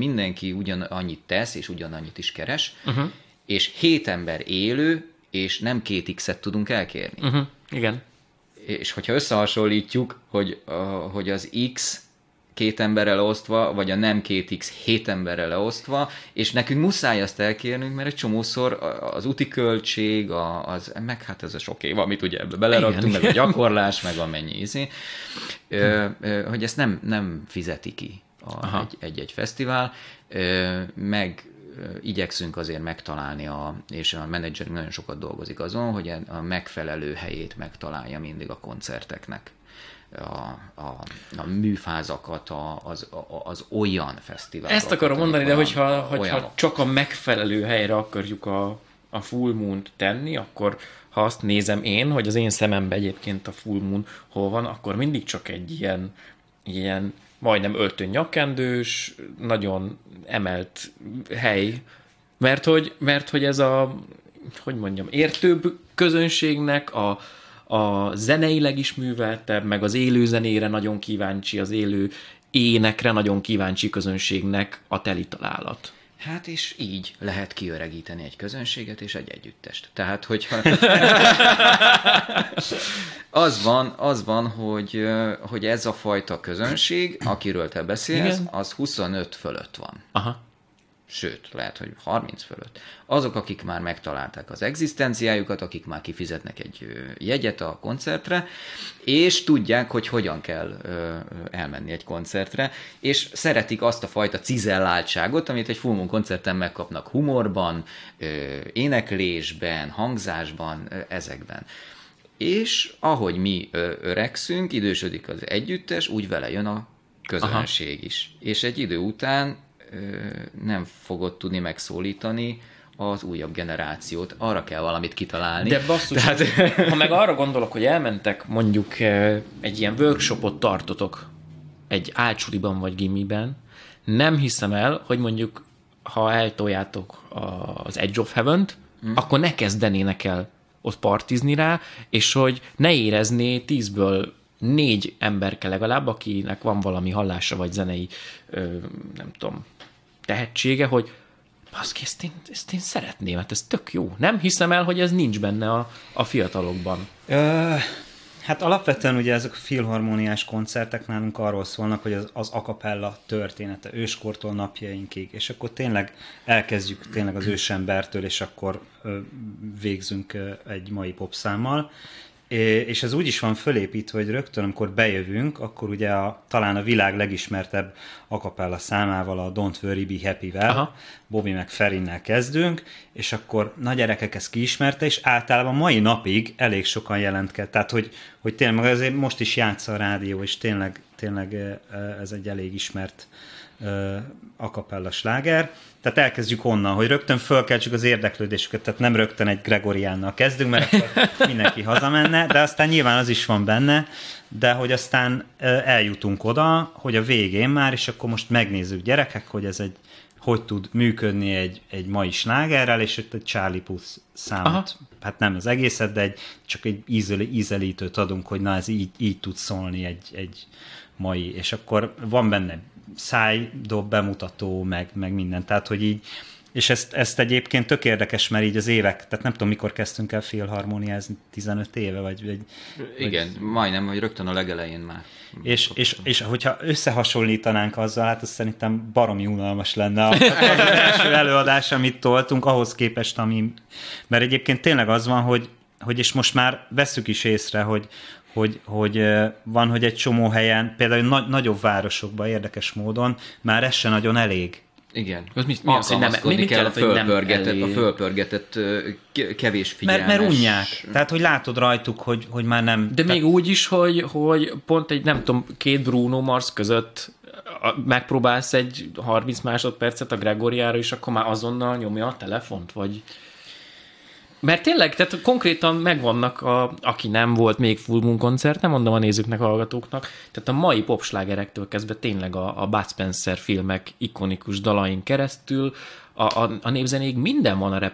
mindenki ugyanannyit tesz, és ugyanannyit is keres, uh-huh. és 7 ember élő, és nem 2x-et tudunk elkérni. Uh-huh. Igen. És hogyha összehasonlítjuk, hogy az X 2 emberrel osztva, vagy a nem 2x 7 emberrel leosztva, és nekünk muszáj azt elkérnünk, mert egy csomószor az úti költség, meg hát ez a sok év, amit ugye ebbe beleraktunk, meg a gyakorlás, meg amennyi ízé, hogy ezt nem fizeti ki egy fesztivál, meg igyekszünk azért megtalálni, és a menedzserünk nagyon sokat dolgozik azon, hogy a megfelelő helyét megtalálja mindig a koncerteknek. A műfázakat, az olyan fesztivál. Ezt akarom mondani, de hogyha csak a megfelelő helyre akarjuk a Full Moon-t tenni, akkor ha azt nézem én, hogy az én szememben egyébként a Full Moon hol van, akkor mindig csak egy ilyen majdnem öltöny-nyakkendős, nagyon emelt hely. Mert hogy ez értőbb közönségnek a zeneileg is műveltebb, meg az élő zenére nagyon kíváncsi, az élő énekre nagyon kíváncsi közönségnek a teli találat. Hát és így lehet kiöregíteni egy közönséget és egy együttest. Tehát, hogyha... az van, hogy ez a fajta közönség, akiről te beszélsz, az 25 fölött van. Aha. Sőt, lehet, hogy 30 fölött. Azok, akik már megtalálták az egzisztenciájukat, akik már kifizetnek egy jegyet a koncertre, és tudják, hogy hogyan kell elmenni egy koncertre, és szeretik azt a fajta cizelláltságot, amit egy Full Moon koncerten megkapnak humorban, éneklésben, hangzásban, ezekben. És ahogy mi öregszünk, idősödik az együttes, úgy vele jön a közönség is. És egy idő után nem fogod tudni megszólítani az újabb generációt. Arra kell valamit kitalálni. De basszus, ha meg arra gondolok, hogy elmentek, mondjuk egy ilyen workshopot tartotok egy álcsuliban vagy gimiben, nem hiszem el, hogy mondjuk ha eltoljátok az Edge of Heaven-t, akkor ne kezdenének el ott partizni rá, és hogy ne érezné 10-ből 4 ember kell legalább, akinek van valami hallása vagy zenei nem tudom, tehetsége, hogy baszki, ezt én szeretném, hát ez tök jó. Nem hiszem el, hogy ez nincs benne a fiatalokban. Hát alapvetően ugye ezek a filharmóniás koncertek nálunk arról szólnak, hogy az a cappella története őskortól napjainkig, és akkor tényleg elkezdjük tényleg az ősembertől, és akkor végzünk egy mai popszámmal. És ez úgy is van fölépítve, hogy rögtön, amikor bejövünk, akkor ugye talán a világ legismertebb a cappella számával, a Don't Worry Be Happy-vel, aha. Bobby meg Ferinnel kezdünk, és akkor na gyerekek, ezt kiismerte, és általában mai napig elég sokan jelentkezett. Tehát, hogy tényleg azért most is játssza a rádió, és tényleg ez egy elég ismert a cappella sláger. Tehát elkezdjük onnan, hogy rögtön fölkeltsük az érdeklődésüket, tehát nem rögtön egy Gregoriánnal kezdünk, mert akkor mindenki hazamenne, de aztán nyilván az is van benne, de hogy aztán eljutunk oda, hogy a végén már, és akkor most megnézzük gyerekek, hogy ez hogy tud működni egy mai slágerrel, és ott egy Charlie Puth számot, aha. Hát nem az egészet, de csak egy ízelítőt adunk, hogy na ez így tud szólni egy mai, és akkor van benne szájdob, bemutató, meg minden. Tehát, hogy így, és ezt egyébként tök érdekes, mert így az évek, tehát nem tudom, mikor kezdtünk el filharmoniázni, 15 éve, vagy... Igen, vagy... majdnem, vagy rögtön a legelején már. És hogyha összehasonlítanánk azzal, hát azt szerintem baromi unalmas lenne az első előadás, amit toltunk, ahhoz képest, ami... Mert egyébként tényleg az van, hogy és most már vesszük is észre, hogy van, hogy egy csomó helyen, például nagyobb városokban érdekes módon már ez se nagyon elég. Igen. Mindig kell a fölpörgetett kevés figyelmes. Mert unják. Tehát, hogy látod rajtuk, hogy már nem... De még úgy is, hogy pont egy, nem tudom, két Bruno Mars között megpróbálsz egy 30 másodpercet a Gregoriára, és akkor már azonnal nyomja a telefont, vagy... Mert tényleg, tehát konkrétan megvannak, aki nem volt még Full Moon koncert, nem mondom a nézőknek, a hallgatóknak, tehát a mai popslágerektől kezdve tényleg a Bud Spencer filmek ikonikus dalain keresztül a népzenéig minden van a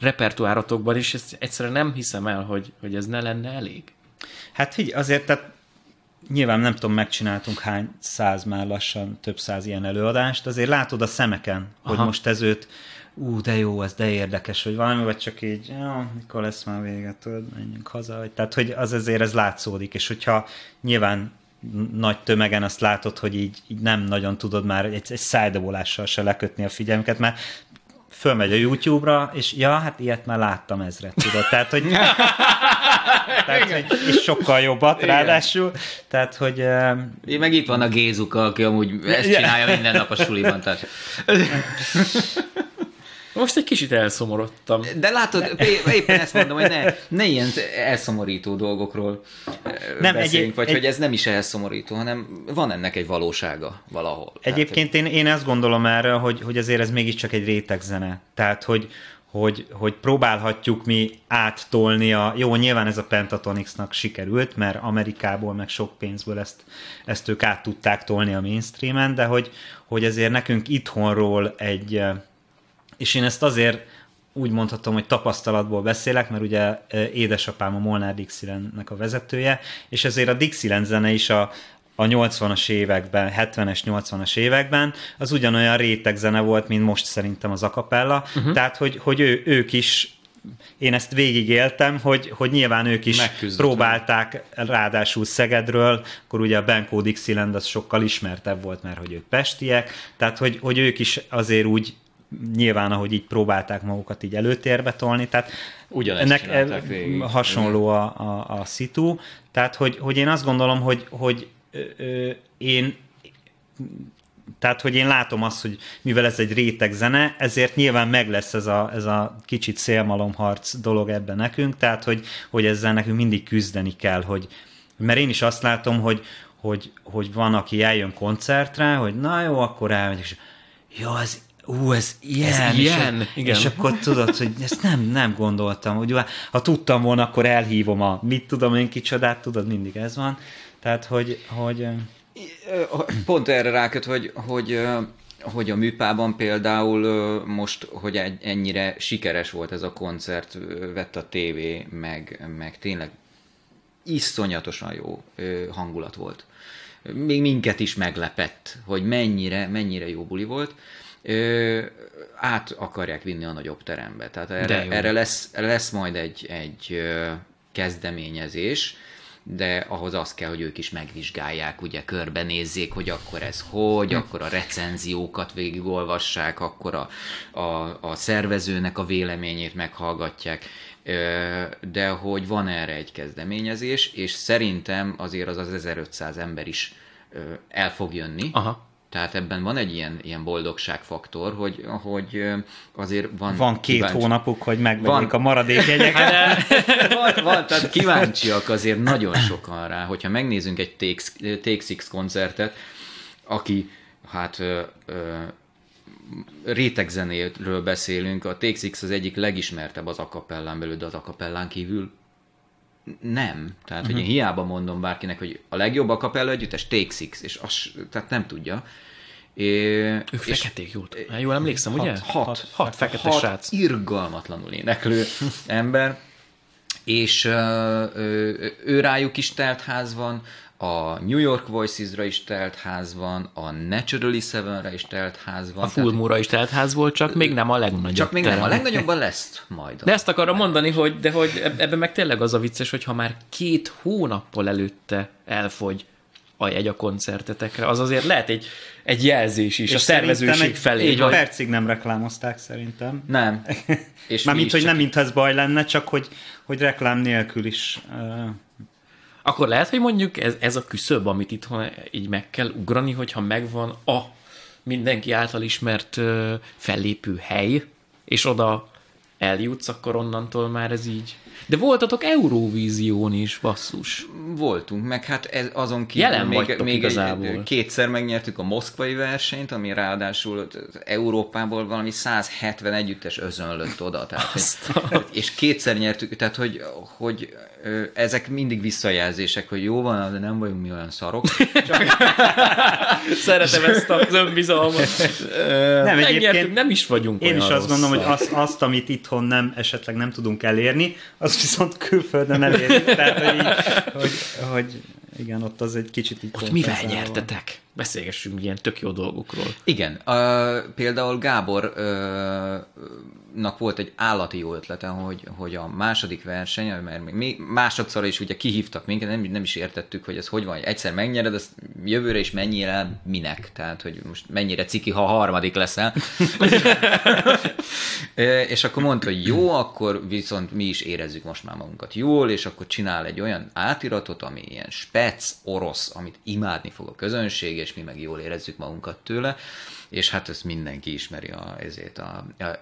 repertoáratokban, és ezt egyszerűen nem hiszem el, hogy ez ne lenne elég. Hát figyelj, azért tehát nyilván nem tudom, megcsináltunk hány száz, már lassan több száz ilyen előadást, azért látod a szemeken, hogy most ez őt de jó, ez de érdekes, hogy valami, vagy csak így, mikor lesz már vége, tudod, menjünk haza, vagy, tehát, hogy az azért ez látszódik, és hogyha nyilván nagy tömegen azt látod, hogy így nem nagyon tudod már egy szájdobolással se lekötni a figyelmüket, mert fölmegy a YouTube-ra, és hát ilyet már láttam ezret, tudod, tehát, hogy és sokkal jobbat, igen, ráadásul. Tehát, hogy... Meg itt van a Gézuka, aki amúgy ezt csinálja minden nap a suliban, tehát... Most egy kicsit elszomorodtam. De látod, éppen ezt mondom, hogy ne ilyen elszomorító dolgokról beszéljünk, vagy hogy ez nem is elszomorító, hanem van ennek egy valósága valahol. Egyébként hát, én azt gondolom erről, hogy azért ez mégiscsak egy rétegzene. Tehát, hogy próbálhatjuk mi áttolni jó, nyilván ez a Pentatonixnak sikerült, mert Amerikából meg sok pénzből ezt ők át tudták tolni a mainstreamen, de hogy azért nekünk itthonról egy... És én ezt azért úgy mondhatom, hogy tapasztalatból beszélek, mert ugye édesapám a Molnár Dixielandnek a vezetője, és ezért a Dixieland zene is a 80-as években, 70-es, 80-as években, az ugyanolyan réteg zene volt, mint most szerintem az a cappella. Uh-huh. Tehát, hogy ők is, én ezt végigéltem, hogy nyilván ők is próbálták, ráadásul Szegedről, akkor ugye a Benkó Dixieland az sokkal ismertebb volt, mert hogy ők pestiek, tehát hogy ők is azért úgy nyilván, ahogy így próbálták magukat így előtérbe tolni, tehát ennek hasonló a szitu, tehát hogy én azt gondolom, hogy én látom azt, hogy mivel ez egy réteg zene, ezért nyilván meg lesz ez a kicsit szélmalomharc dolog ebben nekünk, tehát hogy ezzel nekünk mindig küzdeni kell, hogy, mert én is azt látom, hogy van, aki eljön koncertre, hogy na jó, akkor elmegy, és jó, az ez ilyen. És akkor tudod, hogy ezt nem gondoltam. Ugye, ha tudtam volna, akkor elhívom mit tudom én kicsodát, tudod, mindig ez van. Tehát, hogy... Pont erre ráköt, hogy a Műpában például most, hogy ennyire sikeres volt ez a koncert, vett a tévé, meg tényleg iszonyatosan jó hangulat volt. Még minket is meglepett, hogy mennyire jó buli volt. Át akarják vinni a nagyobb terembe. Tehát erre lesz majd egy kezdeményezés, de ahhoz az kell, hogy ők is megvizsgálják, ugye körbenézzék, hogy akkor ez akkor a recenziókat végigolvassák, akkor a szervezőnek a véleményét meghallgatják, de hogy van erre egy kezdeményezés, és szerintem azért az 1500 ember is el fog jönni. Aha. Tehát ebben van egy ilyen boldogságfaktor, hogy azért van két hónapuk, hogy megvegyék a maradék jegyeket. Van, tehát kíváncsiak azért nagyon sokan rá. Hogyha megnézünk egy Take Six koncertet, aki rétegzenéről beszélünk, a Take Six az egyik legismertebb az a cappellán belül, de az a cappellán kívül nem. Tehát, hogy én hiába mondom bárkinek, hogy a legjobb a cappella együttes Take Six, és az, tehát nem tudja. Ők feketék, jól emlékszem, ugye? Hat fekete srác. Irgalmatlanul éneklő ember, és ő rájuk is telt ház van, a New York Voices-ra is telt ház van, a Naturally Seven-re is telt ház van. A Full Moon-ra is telt ház volt, csak még nem a legnagyobb. Csak még nem a legnagyobban lesz majd. De ezt akarom mondani, hogy ebben meg tényleg az a vicces, hogy ha már 2 hónappal előtte elfogy a jegy a koncertetekre, az azért lehet egy jelzés is, és a szervezőség felé. Egy percig nem reklámozták szerintem. Nem. Mármint, hogy nem mintha ez baj lenne, csak hogy reklám nélkül is... Akkor lehet, hogy mondjuk ez a küszöb, amit itthon így meg kell ugrani, hogyha megvan a mindenki által ismert fellépő hely, és oda eljutsz, akkor onnantól már ez így. De voltatok Eurovízión is, basszus. Voltunk, meg hát ez azon kívül még kétszer megnyertük a moszkvai versenyt, ami ráadásul Európából valami 170 együttes özönlött oda. Tehát, és kétszer nyertük, tehát hogy ezek mindig visszajelzések, hogy jó van, de nem vagyunk mi olyan szarok. Szeretem ezt az önbizalmat. Nem, egyébként nem is vagyunk olyan. Én is azt gondolom, hogy azt, amit itthon nem, esetleg nem tudunk elérni, az viszont külföldön elérjük. Tehát, hogy igen, ott az egy kicsit így... Ott mivel nyertetek? Beszélgessünk ilyen tök jó dolgokról. Igen. Például Gábornak volt egy állati jó ötlete, hogy a második verseny, mert még másodszor is ugye kihívtak minket, nem is értettük, hogy ez hogy van, hogy egyszer megnyered, ezt jövőre is mennyire minek. Tehát, hogy most mennyire ciki, ha a harmadik leszel. És akkor mondta, hogy jó, akkor viszont mi is érezzük most már magunkat jól, és akkor csinál egy olyan átiratot, ami ilyen spec orosz, amit imádni fog a közönség, és mi meg jól érezzük magunkat tőle, és hát ezt mindenki ismeri,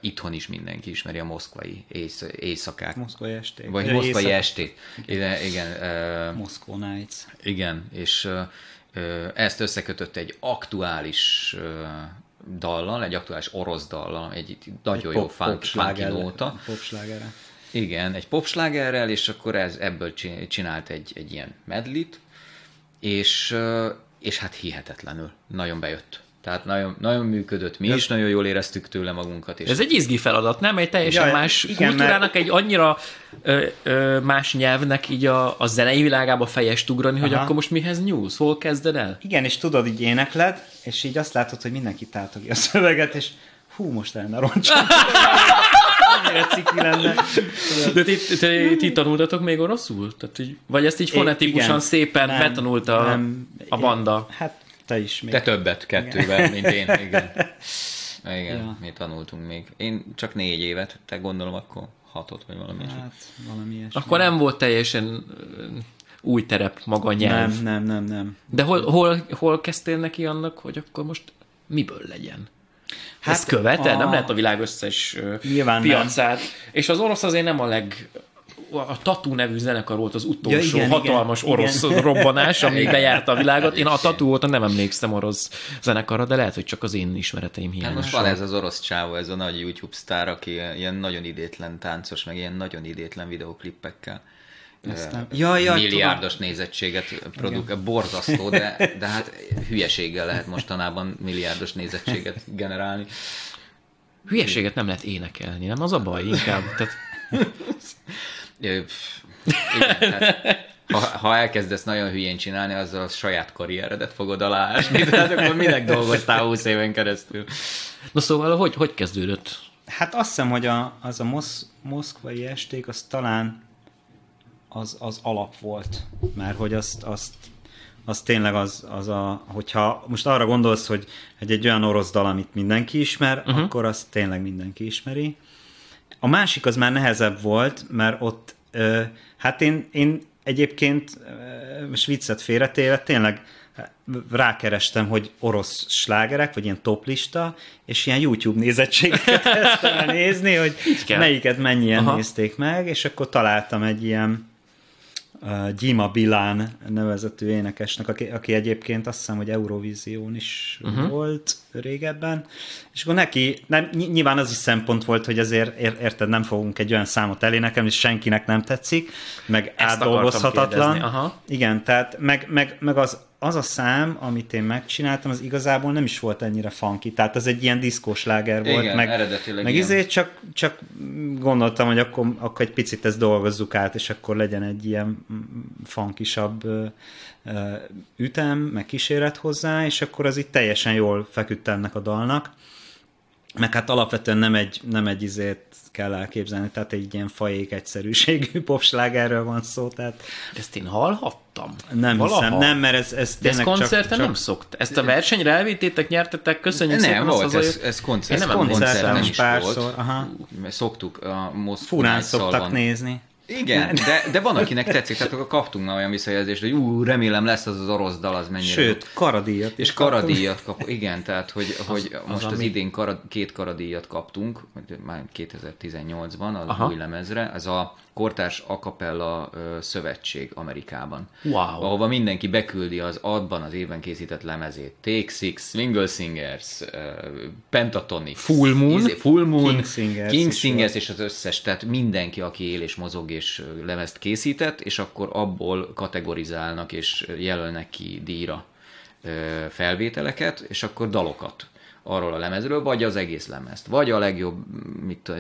itthon is mindenki ismeri a moszkvai éjszakát. Moszkvai estét. Vagy moszkvai estét. Igen. Moscow Nights. Igen, és ezt összekötött egy aktuális dallal, egy aktuális orosz dallal, egy nagyon jó funky nóta. Popslágerrel. Igen, egy popslágerrel, és akkor ebből csinált egy ilyen medlit, és hát hihetetlenül nagyon bejött. Tehát nagyon, nagyon működött, mi is nagyon jól éreztük tőle magunkat. És ez egy izgi feladat, nem? Egy teljesen más kultúrának, egy annyira más nyelvnek így a zenei világába fejest ugrani, hogy akkor most mihez nyúlsz? Hol kezded el? Igen, és tudod, így énekled, és így azt látod, hogy mindenki tátogja a szöveget, és hú, most lenne roncsom. Annyira ciki lenne. De ti tanultatok még oroszul? Tehát, vagy ezt így fonetikusan szépen betanulta a banda? Hát te is még. Te többet kettővel, mint én. Igen, ja. Mi tanultunk még. Én csak 4 évet, te gondolom akkor 6-ot, vagy valami ilyesmi. Hát, valami ilyesmi. Akkor nem volt teljesen új terep maga nyelv. Nem. De hol kezdtél neki annak, hogy akkor most miből legyen? Hát ezt követed? Nem lehet a világ összes piacát. Nem. És az orosz azért nem a Tatu nevű zenekar volt az utolsó hatalmas orosz robbanás, ami bejárta a világot. Én a Tatu óta nem emlékszem orosz zenekarra, de lehet, hogy csak az én ismereteim hiányos. Most van ez az orosz csávó, ez a nagy YouTube sztár, aki ilyen nagyon idétlen táncos, meg ilyen nagyon idétlen videoklippekkel. Milliárdos nézettséget produkál, borzasztó, de hát hülyeséggel lehet mostanában milliárdos nézettséget generálni. Hülyeséget nem lehet énekelni, nem? Az a baj inkább. Tehát... Igen, tehát, ha elkezdesz nagyon hülyén csinálni, azzal a saját karrieredet fogod aláásni, tehát akkor minek dolgoztál 20 éven keresztül. Na szóval, hogy kezdődött? Hát azt hiszem, hogy moszkvai esték az talán az alap volt, mert hogy az tényleg hogyha most arra gondolsz, hogy egy olyan orosz dal, amit mindenki ismer, akkor azt tényleg mindenki ismeri. A másik az már nehezebb volt, mert ott, hát én egyébként viccet félretéve tényleg rákerestem, hogy orosz slágerek, vagy ilyen toplista, és ilyen YouTube nézettségeket kezdtem nézni, hogy melyiket mennyien nézték meg, és akkor találtam egy ilyen Gyima Bilán nevezetű énekesnek, aki egyébként azt hiszem, hogy Eurovízión is volt régebben, és akkor nyilván az is szempont volt, hogy azért érted, nem fogunk egy olyan számot elénekelni, és senkinek nem tetszik, meg átdolgozhatatlan. Igen, tehát meg az a szám, amit én megcsináltam, az igazából nem is volt ennyire funky, tehát az egy ilyen diszkósláger volt, igen, meg izé, csak gondoltam, hogy akkor egy picit ezt dolgozzuk át, és akkor legyen egy ilyen funkisabb ütem, meg kíséret hozzá, és akkor az itt teljesen jól feküdt ennek a dalnak, meg hát alapvetően nem egy izét kell elképzelni, tehát egy ilyen fajék egyszerűségű popslágerről van szó, tehát... Ezt én hallhattam? Nem valaha. Hiszem, nem, mert ez tényleg csak... koncerten nem szokt. Ezt a versenyre elvittétek, nyertetek, köszönjük szépen. Nem, volt, ez koncerten is volt. Párszor, aha. Szoktuk a Moszkvájszal van. Furán szoktak nézni. Igen, de van, akinek tetszik, tehát akkor kaptunk már olyan visszajelzést, hogy remélem lesz az orosz dal, az mennyire. Sőt, karadíjat. És karadíjat kaptunk. Igen, tehát hogy most az idén két karadíjat kaptunk, már 2018-ban az új lemezre, ez a Kortárs Acapella Szövetség Amerikában. Wow. Ahova mindenki beküldi az abban az évben készített lemezét. Take Six, Single Singers, Pentatonics, Full Moon, King Singers és az összes, tehát mindenki, aki él és mozog és lemezt készített, és akkor abból kategorizálnak és jelölnek ki díjra felvételeket, és akkor dalokat arról a lemezről, vagy az egész lemezt, vagy a legjobb,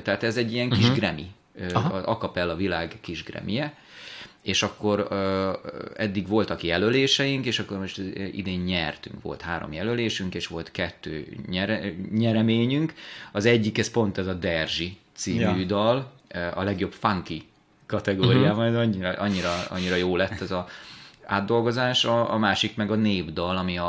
tehát ez egy ilyen kis Grammy. Az Acapella világ kis Grammy-je, és akkor eddig voltak jelöléseink, és akkor most idén nyertünk. Volt 3 jelölésünk, és volt 2 nyereményünk. Az egyik, ez pont ez a Derzsi című dal, a legjobb funky kategóriában, annyira jó lett ez a átdolgozás, a másik meg a népdal, ami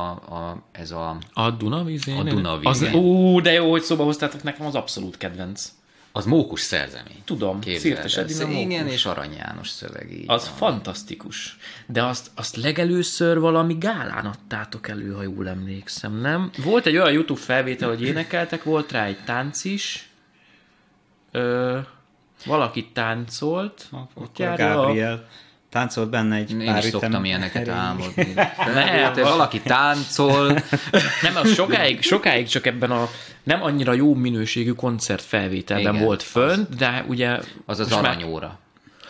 ez a... A Dunavíz? A Dunavíz. Ó, de jó, hogy szóba hoztátok, nekem az abszolút kedvenc. Az Mókus szerzemény. Tudom, Szirtes Edina Mókus. Igen, és Arany János szövegi. Az fantasztikus. De azt legelőször valami gálán adtátok elő, ha jól emlékszem, nem? Volt egy olyan YouTube felvétel, hogy énekeltek, volt rá egy tánc is. Valaki táncolt. Akkor Gábriel táncolt benne egy pár ütem. Én is szoktam ilyeneket álmodni. Valaki táncol. Nem, az sokáig csak ebben a nem annyira jó minőségű koncertfelvételben volt fönt, de ugye... Az Aranyóra.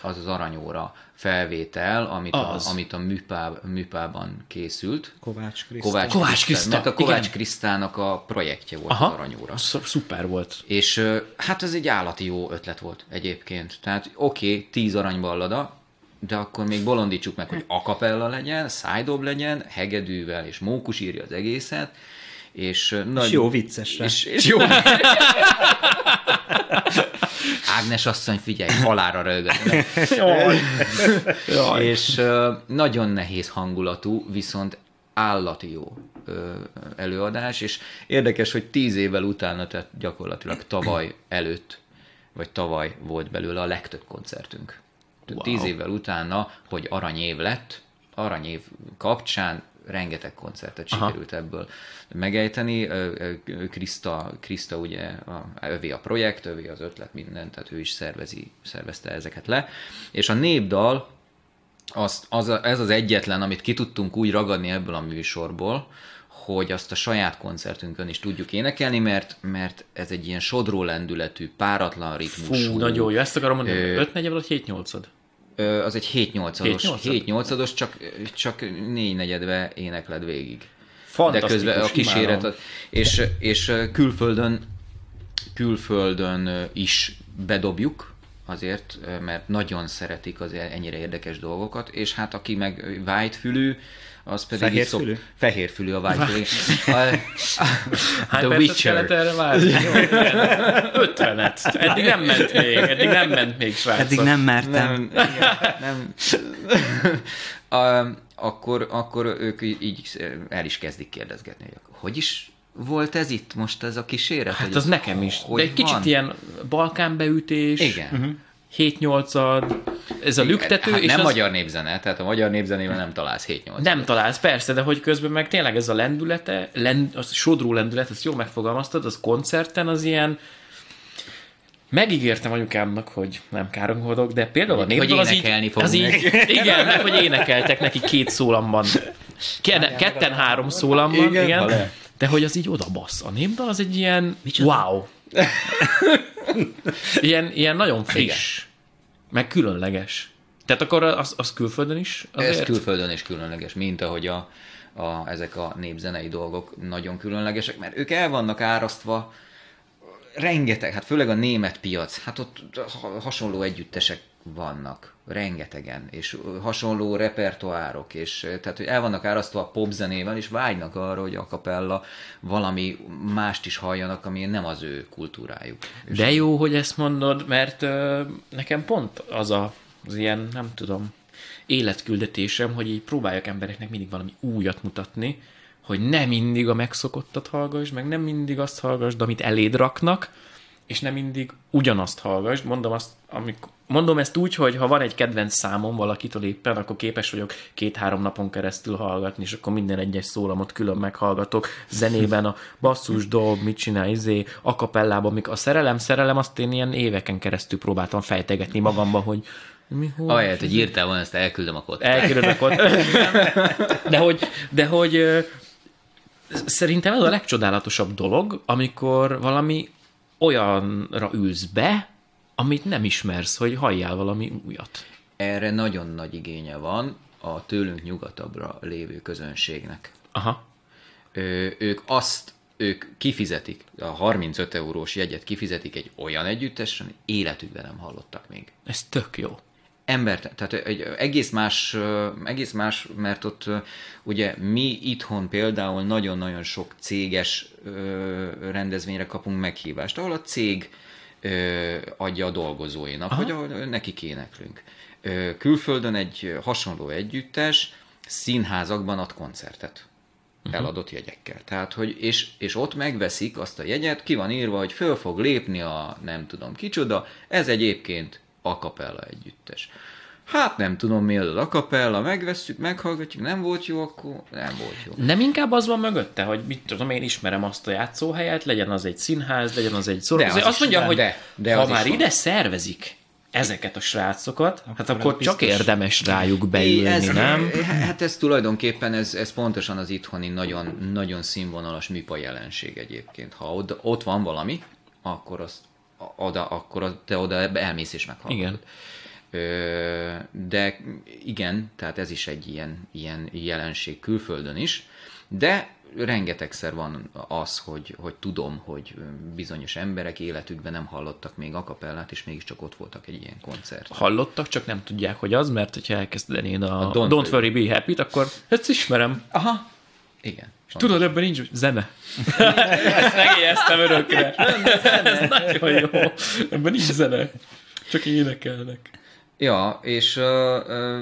Az az Aranyóra felvétel, amit a Műpában készült. Kovács Kriszta. Mert a Kovács Krisztának a projektje volt az Aranyóra. Szuper volt. És hát ez egy állati jó ötlet volt egyébként. Tehát oké, 10 aranyballada, de akkor még bolondítsuk meg, hogy a cappella legyen, szájdob legyen, hegedűvel, és Mókus írja az egészet, és jó viccesre. És jó Ágnes asszony, figyelj, halára rögöttem. És nagyon nehéz hangulatú, viszont állati jó előadás, és érdekes, hogy 10 évvel utána, tehát gyakorlatilag tavaly volt belőle a legtöbb koncertünk. 10 évvel utána, hogy aranyév lett, aranyév kapcsán rengeteg koncertet sikerült ebből megejteni. Kriszta ugye, övé a projekt, övé az ötlet, mindent, tehát ő is szervezte ezeket le. És a népdal, ez az egyetlen, amit ki tudtunk úgy ragadni ebből a műsorból, hogy azt a saját koncertünkön is tudjuk énekelni, mert ez egy ilyen sodró lendületű, páratlan ritmusú. Fú, nagyon jó, ezt akarom mondani, 5-4 vagy 7-8-od? Az egy 7-8-os, csak 4/4-be énekled végig. Fantasztikus, de közben a kíséret, és külföldön is bedobjuk, azért, mert nagyon szeretik az ennyire érdekes dolgokat, és hát aki meg vájtfülű, az pedig fehérfülű a vágyfülű. The Witcher. 50-et. Eddig nem ment még, srácok. Eddig nem mertem. Akkor ők így el is kezdik kérdezgetni, hogy is volt ez itt most ez a kíséret? Hát az nekem is. De egy kicsit ilyen balkánbeütés. Igen. 7-8-ad, ez a lüktető. Hát és nem az... magyar népzene, tehát a magyar népzenében nem találsz 7-8-ad. Nem találsz, persze, de hogy közben meg tényleg ez a lendülete, a sodró lendület, ezt jól megfogalmaztad, az koncerten az ilyen, megígértem anyukámnak, hogy nem káromkodok, de például a népdal az így... Igen, meg hogy énekeltek neki 2 szólamban. 2-3 szólamban, igen. De hogy az így oda bassz. A népdal az egy ilyen... Wow! Ilyen nagyon friss, meg különleges. Tehát akkor az külföldön is azért? Ez külföldön is különleges, mint ahogy ezek a népzenei dolgok nagyon különlegesek, mert ők el vannak árasztva rengeteg, hát főleg a német piac, hát ott hasonló együttesek vannak, rengetegen, és hasonló repertoárok, és tehát, hogy el vannak árasztva a popzenével, és vágynak arra, hogy a cappella valami mást is halljanak, ami nem az ő kultúrájuk. De jó, hogy ezt mondod, mert nekem pont az ilyen, nem tudom, életküldetésem, hogy így próbáljak embereknek mindig valami újat mutatni, hogy nem mindig a megszokottat hallgass, meg nem mindig azt hallgass, amit eléd raknak, és nem mindig ugyanazt hallgass. Mondom ezt úgy, hogy ha van egy kedvenc számom valakitől éppen, akkor képes vagyok 2-3 napon keresztül hallgatni, és akkor minden egyes szólamot külön meghallgatok. Zenében a basszus dob, mit csinál, a cappellában, még a szerelem, azt én ilyen éveken keresztül próbáltam fejtegetni magamban, hogy ahelyett, hogy írtál volna, ezt elküldöm a kott. De hogy szerintem ez a legcsodálatosabb dolog, amikor valami olyanra ülsz be, amit nem ismersz, hogy halljál valami újat. Erre nagyon nagy igénye van a tőlünk nyugatabbra lévő közönségnek. Aha. Ők kifizetik, a 35 eurós jegyet kifizetik egy olyan együttesre, amit életükben nem hallottak még. Ez tök jó. Tehát egy egész más, mert ott ugye mi itthon például nagyon-nagyon sok céges rendezvényre kapunk meghívást, ahol a cég adja a dolgozóinak, aha, hogy ahol nekik éneklünk. Külföldön egy hasonló együttes színházakban ad koncertet. Uh-huh. Eladott jegyekkel. Tehát, hogy és ott megveszik azt a jegyet, ki van írva, hogy föl fog lépni a nem tudom kicsoda, ez egyébként a cappella együttes. Hát nem tudom, mi az a cappella, megvesszük, meghallgatjuk, nem volt jó, akkor nem volt jó. Nem inkább az van mögötte, hogy mit tudom, én ismerem azt a játszóhelyet, legyen az egy színház, legyen az egy szórakozó. Azt mondja, hogy de ha már ide szervezik ezeket a srácokat, akkor csak érdemes rájuk beülni, nem? Hát ez tulajdonképpen, ez pontosan az itthoni nagyon, nagyon színvonalas Műpa jelenség egyébként. Ha ott van valami, akkor te oda elmész és meghallgatod. Igen. De igen, tehát ez is egy ilyen jelenség külföldön is, de rengetegszer van az, hogy tudom, hogy bizonyos emberek életükben nem hallottak még a cappellát, és mégiscsak ott voltak egy ilyen koncert. Hallottak, csak nem tudják, hogy az, mert hogyha elkezdenéd a Don't Worry, Be Happy-t, akkor ezt ismerem. Aha, igen. És tudod, ebben nincs zene. Ezt megijesztem örökre. Ez nagyon jó. Ebben nincs zene. Csak énekelnek. Ja, és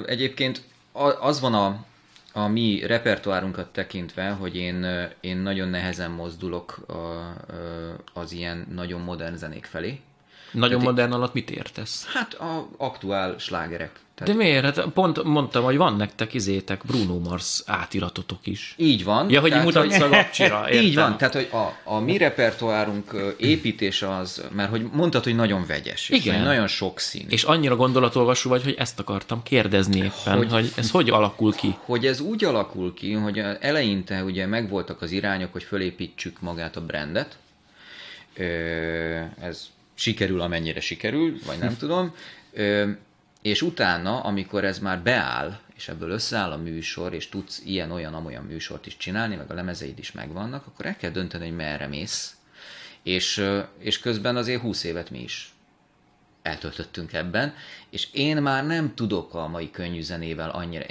egyébként az van a mi repertoárunkat tekintve, hogy én nagyon nehezen mozdulok az ilyen nagyon modern zenék felé. Nagyon modern alatt mit értesz? Hát a aktuál slágerek. Tehát... De miért? Hát pont mondtam, hogy van nektek Bruno Mars átiratotok is. Így van. Ja, hogy mutatsz a lapcsira. Így van, tehát hogy a mi repertoárunk építése az, mert hogy mondtad, hogy nagyon vegyes. Igen. És nagyon sokszínű. És annyira gondolatolvasó vagy, hogy ezt akartam kérdezni éppen, hogy ez hogy alakul ki? Hogy ez úgy alakul ki, hogy eleinte ugye megvoltak az irányok, hogy fölépítsük magát a brandet. Ez sikerül, amennyire sikerül, vagy nem tudom. És utána, amikor ez már beáll, és ebből összeáll a műsor, és tudsz ilyen-olyan-amolyan műsort is csinálni, meg a lemezeid is megvannak, akkor el kell dönteni, hogy merre mész. És közben azért 20 évet mi is eltöltöttünk ebben, és én már nem tudok a mai könnyű zenével annyira.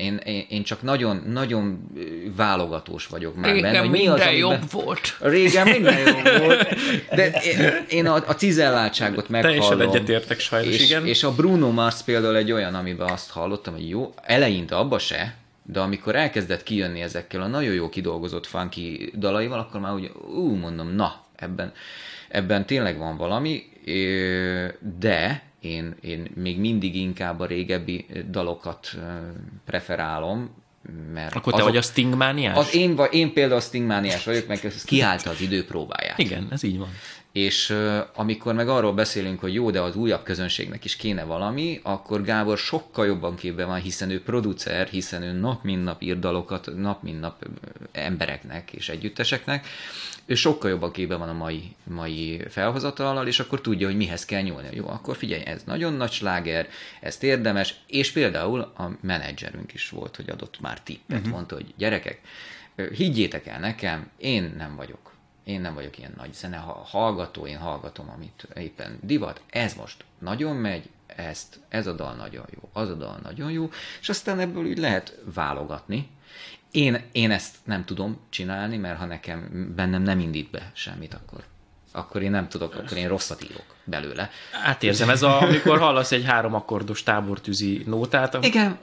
Én csak nagyon, nagyon válogatós vagyok már benne. Régen minden jobb volt. Régen minden jobb volt. De én a cizelláltságot meghallom. Teljesen egyetértek sajnos, igen. És a Bruno Mars például egy olyan, amiben azt hallottam, hogy jó, eleinte abba se, de amikor elkezdett kijönni ezekkel a nagyon jó kidolgozott funky dalaival, akkor már úgy, mondom, na, ebben tényleg van valami, de én még mindig inkább a régebbi dalokat preferálom, mert... Akkor te vagy a Stingmániás? Én például a Stingmániás vagyok, meg kiállta az idő próbáját. Igen, ez így van. És amikor meg arról beszélünk, hogy jó, de az újabb közönségnek is kéne valami, akkor Gábor sokkal jobban képben van, hiszen ő producer, hiszen ő nap mint nap ír dalokat, nap mint nap embereknek és együtteseknek, ő sokkal jobban képben van a mai felhozatallal, és akkor tudja, hogy mihez kell nyúlni. Jó, akkor figyelj, ez nagyon nagy sláger, ezt érdemes, és például a menedzserünk is volt, hogy adott már tippet, mondta, hogy gyerekek, higgyétek el nekem, én nem vagyok ilyen nagy zene hallgató, én hallgatom, amit éppen divat, ez most nagyon megy, ez a dal nagyon jó, az a dal nagyon jó, és aztán ebből úgy lehet válogatni. Én ezt nem tudom csinálni, mert ha bennem nem indít be semmit, akkor én nem tudok, akkor én rosszat írok belőle. Átérzem, ez amikor hallasz egy 3 akkordos tábortűzi nótát. Igen,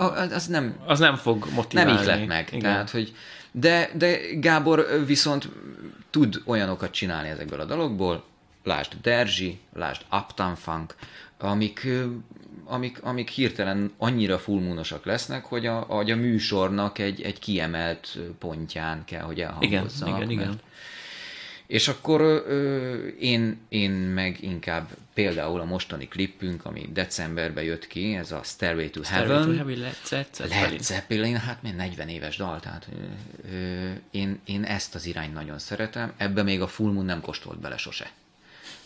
az nem fog motiválni. Nem így lett meg. Igen. Tehát, hogy de Gábor viszont tud olyanokat csinálni ezekből a dalokból, lásd Derzsi, lásd Uptown Funk, amik hirtelen annyira fullmoonosak lesznek, hogy a műsornak egy kiemelt pontján kell, hogy elhangozzanak. Igen. És akkor én meg inkább például a mostani klippünk, ami decemberben jött ki, ez a Stairway to Heaven. Led Zeppelin, hát még 40 éves dal, tehát én ezt az irányt nagyon szeretem, ebbe még a Full Moon nem kóstolt bele sose.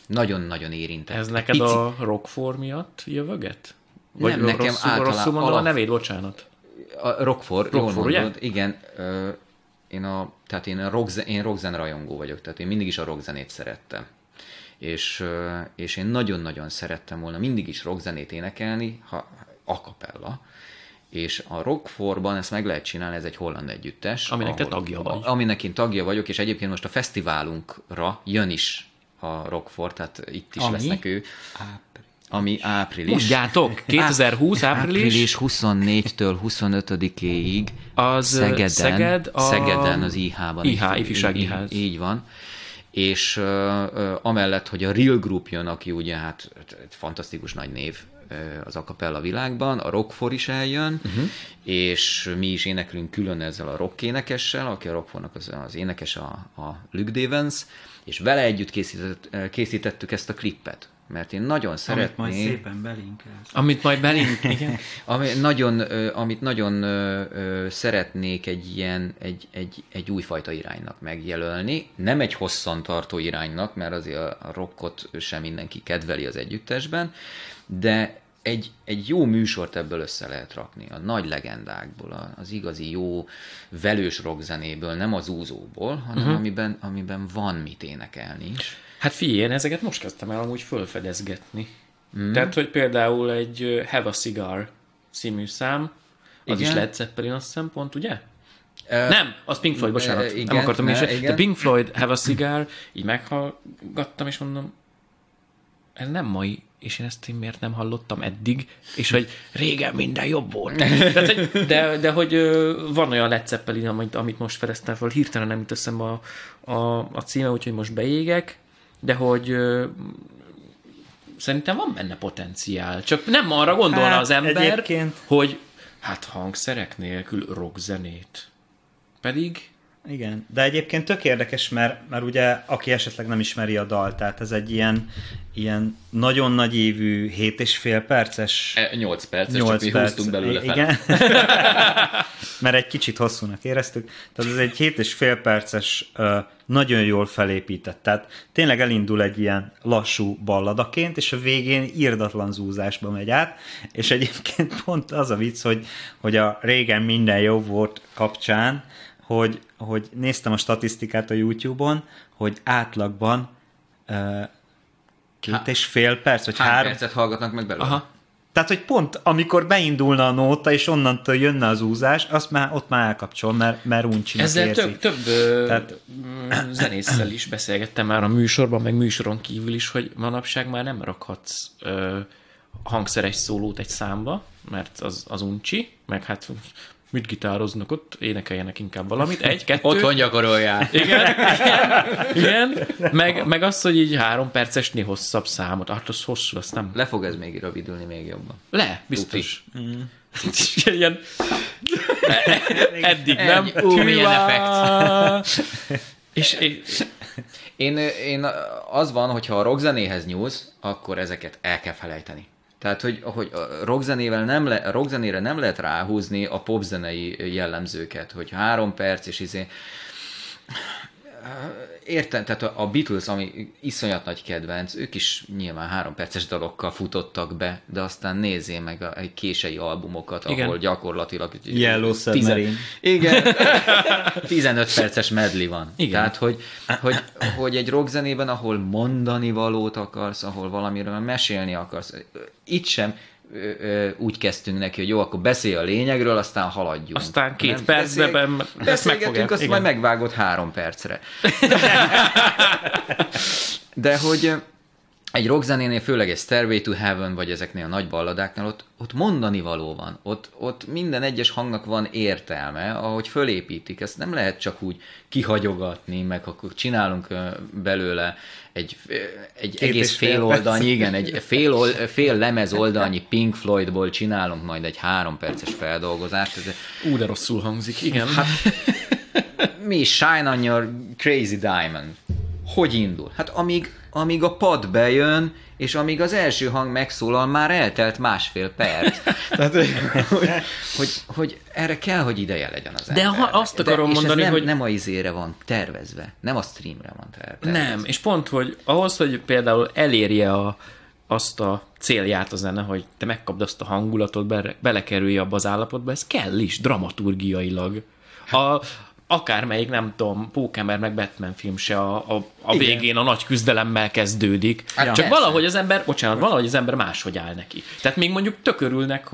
Nagyon-nagyon érintett. Ez neked pici... a Rockfour miatt jövöget? Vagy nem, nekem rosszul mondom a nevéd, bocsánat. A Rockfour, jól mondod, igen. Én rockzen rajongó vagyok, tehát én mindig is a rockzenét szerettem. És én nagyon-nagyon szerettem volna mindig is rockzenét énekelni, a cappella. És a Rockfourban ezt meg lehet csinálni, ez egy holland együttes. Aminek te tagja vagy. Aminek én tagja vagyok, és egyébként most a fesztiválunkra jön is a Rockfour, tehát itt is lesznek ő. Ami április. Mondjátok, 2020 április 24-től 25-éig az Szegeden az IH-ban. IH, ifjúsági ház. Így van. És amellett, hogy a Real Group jön, aki ugye hát egy fantasztikus nagy név az a cappella világban, a Rockfour is eljön, és mi is éneklünk külön ezzel a rock énekessel, aki a Rockfournak az énekes a Luke Davance, és vele együtt készítettük ezt a klippet. Mert én nagyon szeretném... Amit majd szépen belinkelsz. Amit nagyon szeretnék egy újfajta iránynak megjelölni. Nem egy hosszantartó iránynak, mert azért a rockot sem mindenki kedveli az együttesben, de egy jó műsort ebből össze lehet rakni. A nagy legendákból, az igazi jó velős rockzenéből, nem az úzóból, hanem amiben van mit énekelni is. Hát figyelj, én ezeket most kezdtem el amúgy fölfedezgetni. Tehát, hogy például egy Have a Cigar című szám, az is Led Zeppelin, azt hiszem, pont, ugye? Nem, az Pink Floyd, bocsánat, nem akartam én se. De Pink Floyd, Have a Cigar, így meghallgattam, és mondom, ez nem mai, és én ezt miért nem hallottam eddig, és hogy régen minden jobb volt. De hogy van olyan Led Zeppelin, amit most fedeztem fel, hirtelen nem jut eszembe a címe, úgyhogy most beégek, de hogy szerintem van benne potenciál. Csak nem arra gondolna az ember, egyébként... hogy hát hangszerek nélkül rockzenét. Pedig... Igen, de egyébként tök érdekes, mert ugye aki esetleg nem ismeri a dalt, tehát ez egy ilyen nagyon nagy évű 7,5 perces... 8 perces, 8 csak perc. Mi húztunk belőle fel. Igen, mert egy kicsit hosszúnak éreztük. Tehát ez egy 7,5 perces nagyon jól felépített. Tehát tényleg elindul egy ilyen lassú balladaként, és a végén irdatlan zúzásba megy át, és egyébként pont az a vicc, hogy a régen minden jó volt kapcsán, hogy néztem a statisztikát a YouTube-on, hogy átlagban 2,5 perc, vagy 3 percet hallgatnak meg belőle. Aha. Tehát, hogy pont amikor beindulna a nóta, és onnantól jönne az úzás, azt már ott már elkapcsol, mert uncsinak érzi. Ezzel több zenésszel is beszélgettem már a műsorban, meg műsoron kívül is, hogy manapság már nem rakhatsz hangszeres szólót egy számba, mert az uncsi, meg hát... mit gitároznak ott, énekeljenek inkább valamit. 1, 2... Otthon gyakorolják. Igen. Meg az, hogy így 3 percesnél hosszabb számot. Hát az hosszú, azt nem... Le fog ez még rövidülni még jobban. Biztos. Ilyen... Eddig nem. Milyen effekt. Én az van, hogyha a rockzenéhez nyúlsz, akkor ezeket el kell felejteni. Tehát, hogy a rockzenére nem lehet ráhúzni a popzenei jellemzőket, hogy 3 perc, és értem, tehát a Beatles, ami iszonyat nagy kedvenc, ők is nyilván 3 perces dalokkal futottak be, de aztán nézzél meg a kései albumokat, ahol gyakorlatilag... Yellow Submarine. Igen, 15 perces medley van. Igen. Tehát, hogy egy rockzenében, ahol mondani valót akarsz, ahol valamiről mesélni akarsz, itt sem... úgy kezdtünk neki, hogy jó, akkor beszélj a lényegről, aztán haladjunk. Aztán 2 percben ezt megfogják. Azt majd megvágod 3 percre. De hogy Egy rockzenénél, főleg egy Stairway to Heaven, vagy ezeknél a nagy balladáknál, ott mondani való van. Ott minden egyes hangnak van értelme, ahogy fölépítik. Ezt nem lehet csak úgy kihagyogatni, meg akkor csinálunk belőle egy egész féloldalnyi, igen, egy fél lemez oldalnyi Pink Floydból csinálunk majd egy 3 perces feldolgozást. Ú, de rosszul hangzik, igen. Hát, mi Shine on your crazy diamond? Hogy indul? Hát amíg a pad bejön, és amíg az első hang megszólal, már eltelt 1,5 perc. Tehát, hogy erre kell, hogy ideje legyen az ember. De azt akarom mondani, nem, hogy... nem a izére van tervezve, nem a streamre van tervezve. Nem, és pont, hogy ahhoz, hogy például elérje azt a célját a zene, hogy te megkapd azt a hangulatot, belekerülj abba az állapotba, ez kell is, dramaturgiailag. Akármelyik, nem tudom, Pókember meg Batman film se a végén a nagy küzdelemmel kezdődik. Ja, csak valahogy az ember, valahogy az ember máshogy áll neki. Tehát még mondjuk tök örülnek,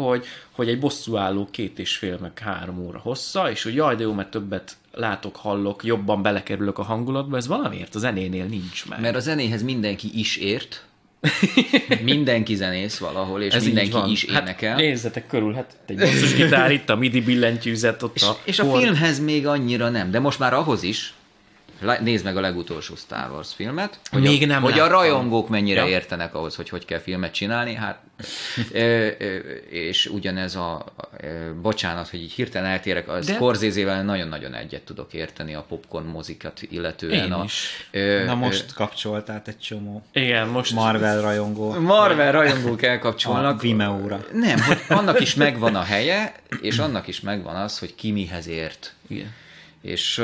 hogy egy bosszúálló 2,5 meg 3 óra hossza, és hogy jaj, de jó, mert többet látok, hallok, jobban belekerülök a hangulatba, ez valamiért a zenénél nincs meg. Mert a zenéhez mindenki is ért, mindenki zenész valahol, és ez mindenki is énekel. Hát, nézzetek körül, hát egy basszus gitár, itt a midi billentyűzet, ott a... És a filmhez még annyira nem, de most már ahhoz is, nézd meg a legutolsó Star Wars filmet, hogy, még nem hogy a rajongók mennyire értenek ahhoz, hogy kell filmet csinálni, hát és ugyanez bocsánat, hogy így hirtelen eltérek, a Scorsese-vel nagyon-nagyon egyet tudok érteni a popcorn mozikat illetően. Én is. Na most kapcsoltál egy csomó. Igen, most Marvel rajongó. Marvel rajongók elkapcsolnak. A Vimeo-ra. Nem, hogy annak is megvan a helye, és annak is megvan az, hogy ki mihez ért. Igen. És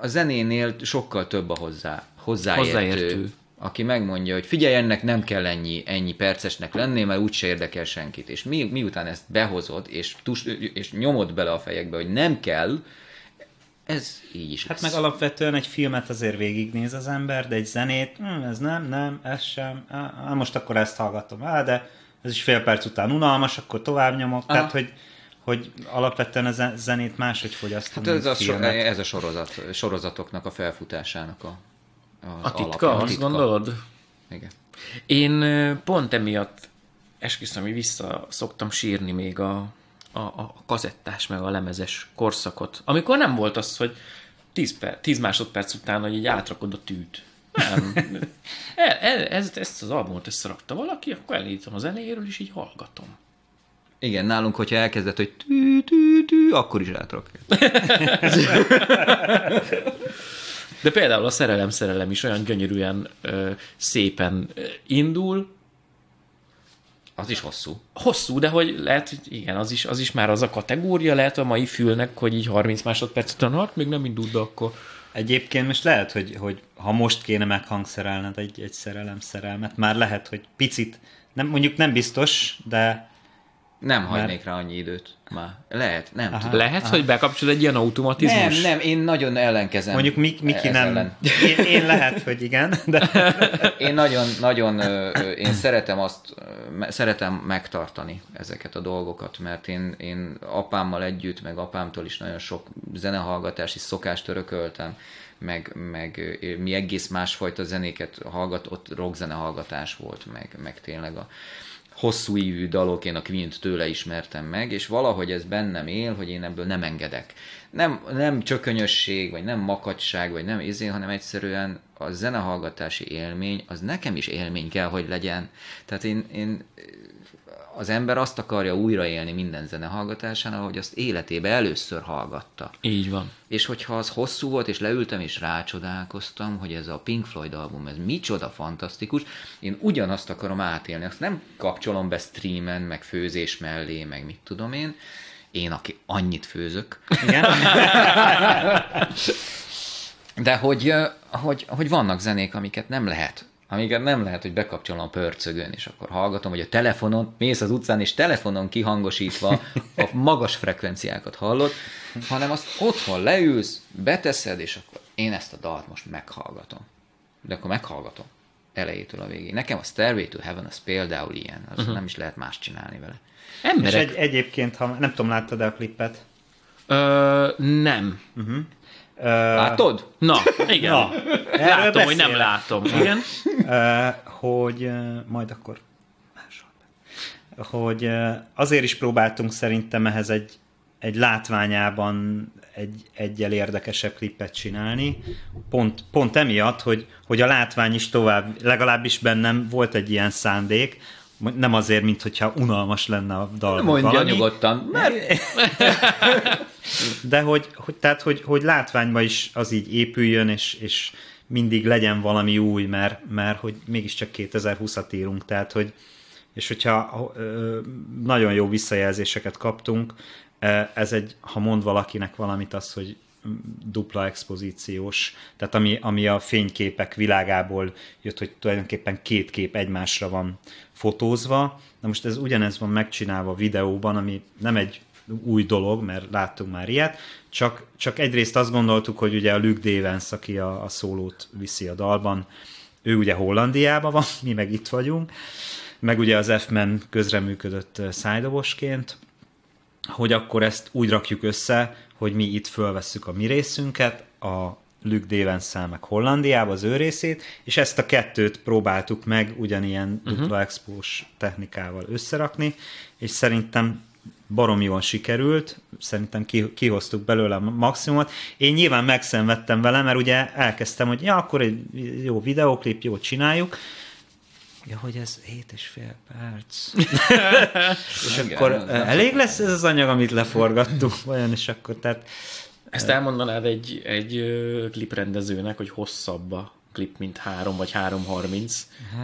a zenénél sokkal több a hozzáértő, aki megmondja, hogy figyelj, ennek nem kell ennyi percesnek lenni, mert úgyse érdekel senkit. És miután ezt behozod, és nyomod bele a fejekbe, hogy nem kell, ez így is. Hát meg alapvetően egy filmet azért végignéz az ember, de egy zenét, ez nem, ez sem, most akkor ezt hallgatom, de ez is fél perc után unalmas, akkor tovább nyomok, tehát hogy alapvetően a zenét máshogy fogyasztom. Hát ez a sorozatoknak a felfutásának a titka, alap, azt gondolod? Igen. Én pont emiatt esküszöm, hogy vissza szoktam sírni még a kazettás meg a lemezes korszakot, amikor nem volt az, hogy 10 másodperc után, hogy így átrakod a tűt. Nem. Ezt az albumot összerakta valaki, akkor elindítom a zenéről, és így hallgatom. Igen, nálunk, hogyha elkezdett, hogy tű, akkor is átrakja. De például a szerelem is olyan gyönyörűen szépen indul. Az is hosszú. Hosszú, de hogy lehet, hogy igen, az is már az a kategória, lehet a mai fülnek, hogy így 30 másodperc után, hát még nem indul, de akkor... Egyébként most lehet, hogy ha most kéne meghangszerelned egy szerelmet, már lehet, hogy picit, nem, mondjuk nem biztos, de... Nem hagynék rá annyi időt már. Lehet, nem tudom. Lehet, hogy bekapcsol egy ilyen automatizmus? Nem, én nagyon ellenkezem. Mondjuk Miki nem. Ellen. Én lehet, hogy igen. De... Én nagyon én szeretem megtartani ezeket a dolgokat, mert én apámmal együtt, meg apámtól is nagyon sok zenehallgatási szokást örököltem, meg mi egész másfajta zenéket hallgatott, rockzene hallgatás volt, meg tényleg a hosszú ívű dalok, én a Queen-t tőle ismertem meg, és valahogy ez bennem él, hogy én ebből nem engedek. Nem csökönyösség, vagy nem makacság, vagy nem hanem egyszerűen a zenehallgatási élmény, az nekem is élmény kell, hogy legyen. Tehát az ember azt akarja újraélni minden zenehallgatásán, ahogy azt életébe először hallgatta. Így van. És hogyha az hosszú volt, és leültem, és rácsodálkoztam, hogy ez a Pink Floyd album, ez micsoda fantasztikus, én ugyanazt akarom átélni, azt nem kapcsolom be streamen, meg főzés mellé, meg mit tudom én. Én, aki annyit főzök. Igen. De hogy vannak zenék, amiket nem lehet. Amiket nem lehet, hogy bekapcsolom a pörcögön, és akkor hallgatom, hogy a telefonon, mész az utcán, és telefonon kihangosítva a magas frekvenciákat hallod, hanem azt otthon leülsz, beteszed, és akkor én ezt a dalt most meghallgatom. De akkor meghallgatom elejétől a végéig. Nekem a Stairway to Heaven az például ilyen, az nem is lehet más csinálni vele. Emberek... És egyébként, ha nem tudom, láttad a klippet? Nem. Látod? Na, igen. Na. Látom, hogy nem látom. Igen. Hogy majd akkor hogy azért is próbáltunk szerintem ehhez egy látványában egyel érdekesebb klippet csinálni, pont emiatt, hogy a látvány is tovább, legalábbis bennem volt egy ilyen szándék, nem azért, mint hogyha unalmas lenne a dal. Mondja nyugodtan. Mert... De hogy látványba is az így épüljön, és mindig legyen valami új, mert hogy mégiscsak 2020-at írunk, tehát hogy és hogyha nagyon jó visszajelzéseket kaptunk, ez egy, ha mond valakinek valamit az, hogy dupla expozíciós, tehát ami a fényképek világából jött, hogy tulajdonképpen két kép egymásra van fotózva. Na most ez ugyanez van megcsinálva videóban, ami nem egy új dolog, mert láttunk már ilyet, csak egyrészt azt gondoltuk, hogy ugye a Luke Davance, aki a szólót viszi a dalban, ő ugye Hollandiában van, mi meg itt vagyunk, meg ugye az F-Men közreműködött szájdobosként, hogy akkor ezt úgy rakjuk össze, hogy mi itt fölvesszük a mi részünket, a Luke Davance-szel meg Hollandiába az ő részét, és ezt a kettőt próbáltuk meg ugyanilyen dupla expós technikával összerakni, és szerintem baromi jól sikerült, szerintem kihoztuk belőle a maximumot. Én nyilván megszenvedtem vele, mert ugye elkezdtem, hogy ja, akkor egy jó videóklip, jó csináljuk, ja, hogy ez 7,5 perc. És igen, akkor elég lesz ez az anyag, amit leforgattuk, olyan is akkor, tehát... Ezt elmondanád egy kliprendezőnek, hogy hosszabb a klip, mint 3 vagy 3.30.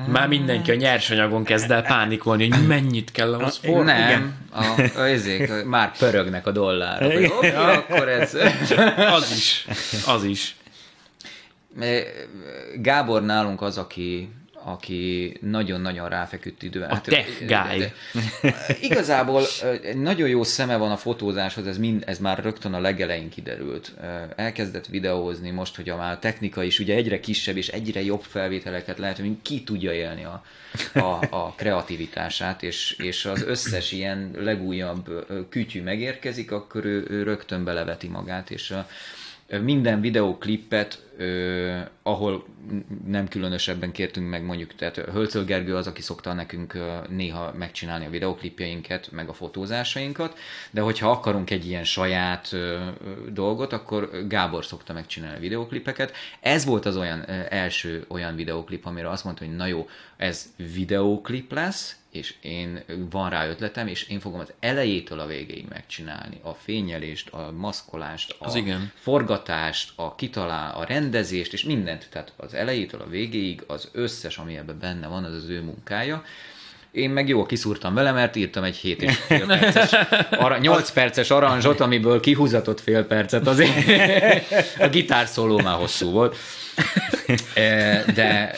Már mindenki a nyersanyagon kezd el pánikolni, hogy mennyit kell ahhoz forgatni. Nem, már pörögnek a dollárok. Hogy, akkor ez... Az is. Gábor nálunk az, aki nagyon-nagyon ráfeküdt idővel. A tech guy. Igazából nagyon jó szeme van a fotózáshoz, ez már rögtön a legelején kiderült. Elkezdett videózni most, hogy már a technika is ugye egyre kisebb és egyre jobb felvételeket lehet, hogy ki tudja élni a kreativitását, és az összes ilyen legújabb kütyű megérkezik, akkor ő rögtön beleveti magát, és minden videóklippet, ahol nem különösebben kértünk meg, mondjuk, tehát Hölcöl Gergő az, aki szokta nekünk néha megcsinálni a videóklipjeinket, meg a fotózásainkat, de hogyha akarunk egy ilyen saját dolgot, akkor Gábor szokta megcsinálni a videóklipeket. Ez volt az olyan első olyan videóklip, amire azt mondta, hogy na jó, ez videóklip lesz, és van rá ötletem, és én fogom az elejétől a végéig megcsinálni a fényelést, a maszkolást, a forgatást, a rendezést, és mindent, tehát az elejétől a végéig az összes, ami ebben benne van, az az ő munkája. Én meg jól kiszúrtam vele, mert írtam egy 8 perces aranzsot, amiből kihúzatott fél percet azért. A gitárszóló már hosszú volt. De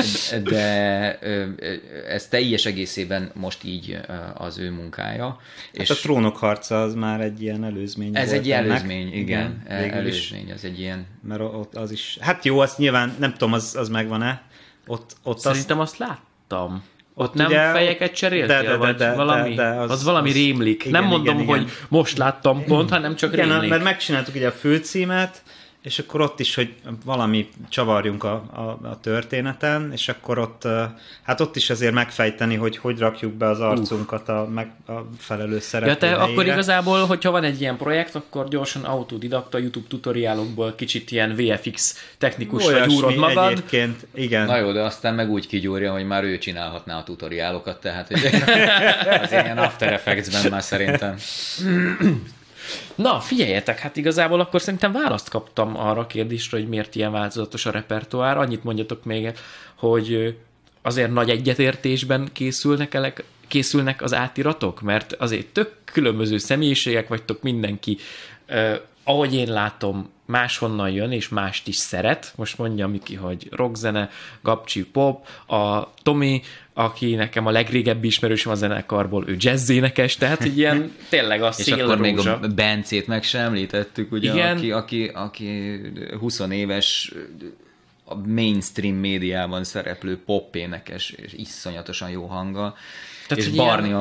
ez teljes egészében most így az ő munkája. Hát és a Trónok harca az már egy ilyen előzmény. Ez egy előzmény, igen előzmény, az egy ilyen. Mert ott az is, hát jó, azt nyilván, nem tudom, az megvan-e. Ott szerintem azt láttam. Ott nem ugye, fejeket cseréltél, de valami? De az valami rémlik. Igen, nem mondom, hogy most láttam pont, hanem csak rémlik. Mert megcsináltuk ugye a főcímet, és akkor ott is, hogy valami csavarjunk a történeten, és akkor ott, hát ott is azért megfejteni, hogy rakjuk be az arcunkat a felelő szereplő helyére. Akkor igazából, hogyha van egy ilyen projekt, akkor gyorsan autodidakta YouTube tutoriálokból kicsit ilyen VFX technikusra gyúrod magad. Egyébként, igen. Na jó, de aztán meg úgy kigyúrja, hogy már ő csinálhatná a tutoriálokat, tehát az ilyen After Effects-ben már szerintem... Na, figyeljetek, hát igazából akkor szerintem választ kaptam arra a kérdésre, hogy miért ilyen változatos a repertoár. Annyit mondjatok még, hogy azért nagy egyetértésben készülnek az átiratok, mert azért tök különböző személyiségek vagytok, mindenki, ahogy én látom, máshonnan jön, és mást is szeret. Most mondja Miki, hogy rockzene, Gabcsi pop, a Tomi, aki nekem a legrégebbi ismerősöm a zenekarból, ő jazzénekes, tehát egy ilyen tényleg a szél. És akkor még a Bencét meg sem említettük, ugye, aki 20 éves a mainstream médiában szereplő popénekes, és iszonyatosan jó hanggal. Tehát, és Barni,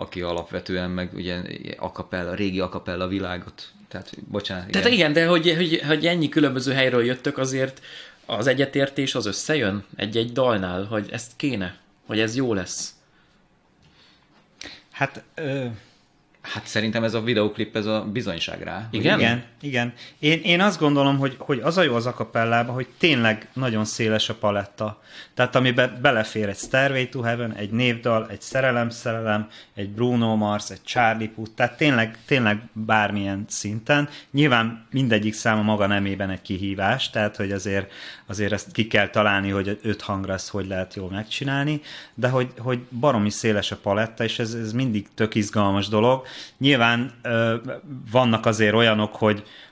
aki alapvetően meg ugye a régi a cappella világot Tehát, bocsánat. Tehát igen, de hogy ennyi különböző helyről jöttök, azért az egyetértés az összejön egy-egy dalnál, hogy ezt kéne, hogy ez jó lesz. Hát szerintem ez a videóklip, ez a bizonyság rá. Igen? Igen. Én azt gondolom, hogy az a jó az acapellában, hogy tényleg nagyon széles a paletta. Tehát amiben belefér egy Stairway to Heaven, egy névdal, egy szerelem, egy Bruno Mars, egy Charlie Puth, tehát tényleg bármilyen szinten. Nyilván mindegyik száma maga nemében egy kihívás, tehát hogy azért ezt ki kell találni, hogy 5 hangra ezt hogy lehet jól megcsinálni, de hogy baromi széles a paletta, és ez mindig tök izgalmas dolog. Nyilván vannak azért olyanok,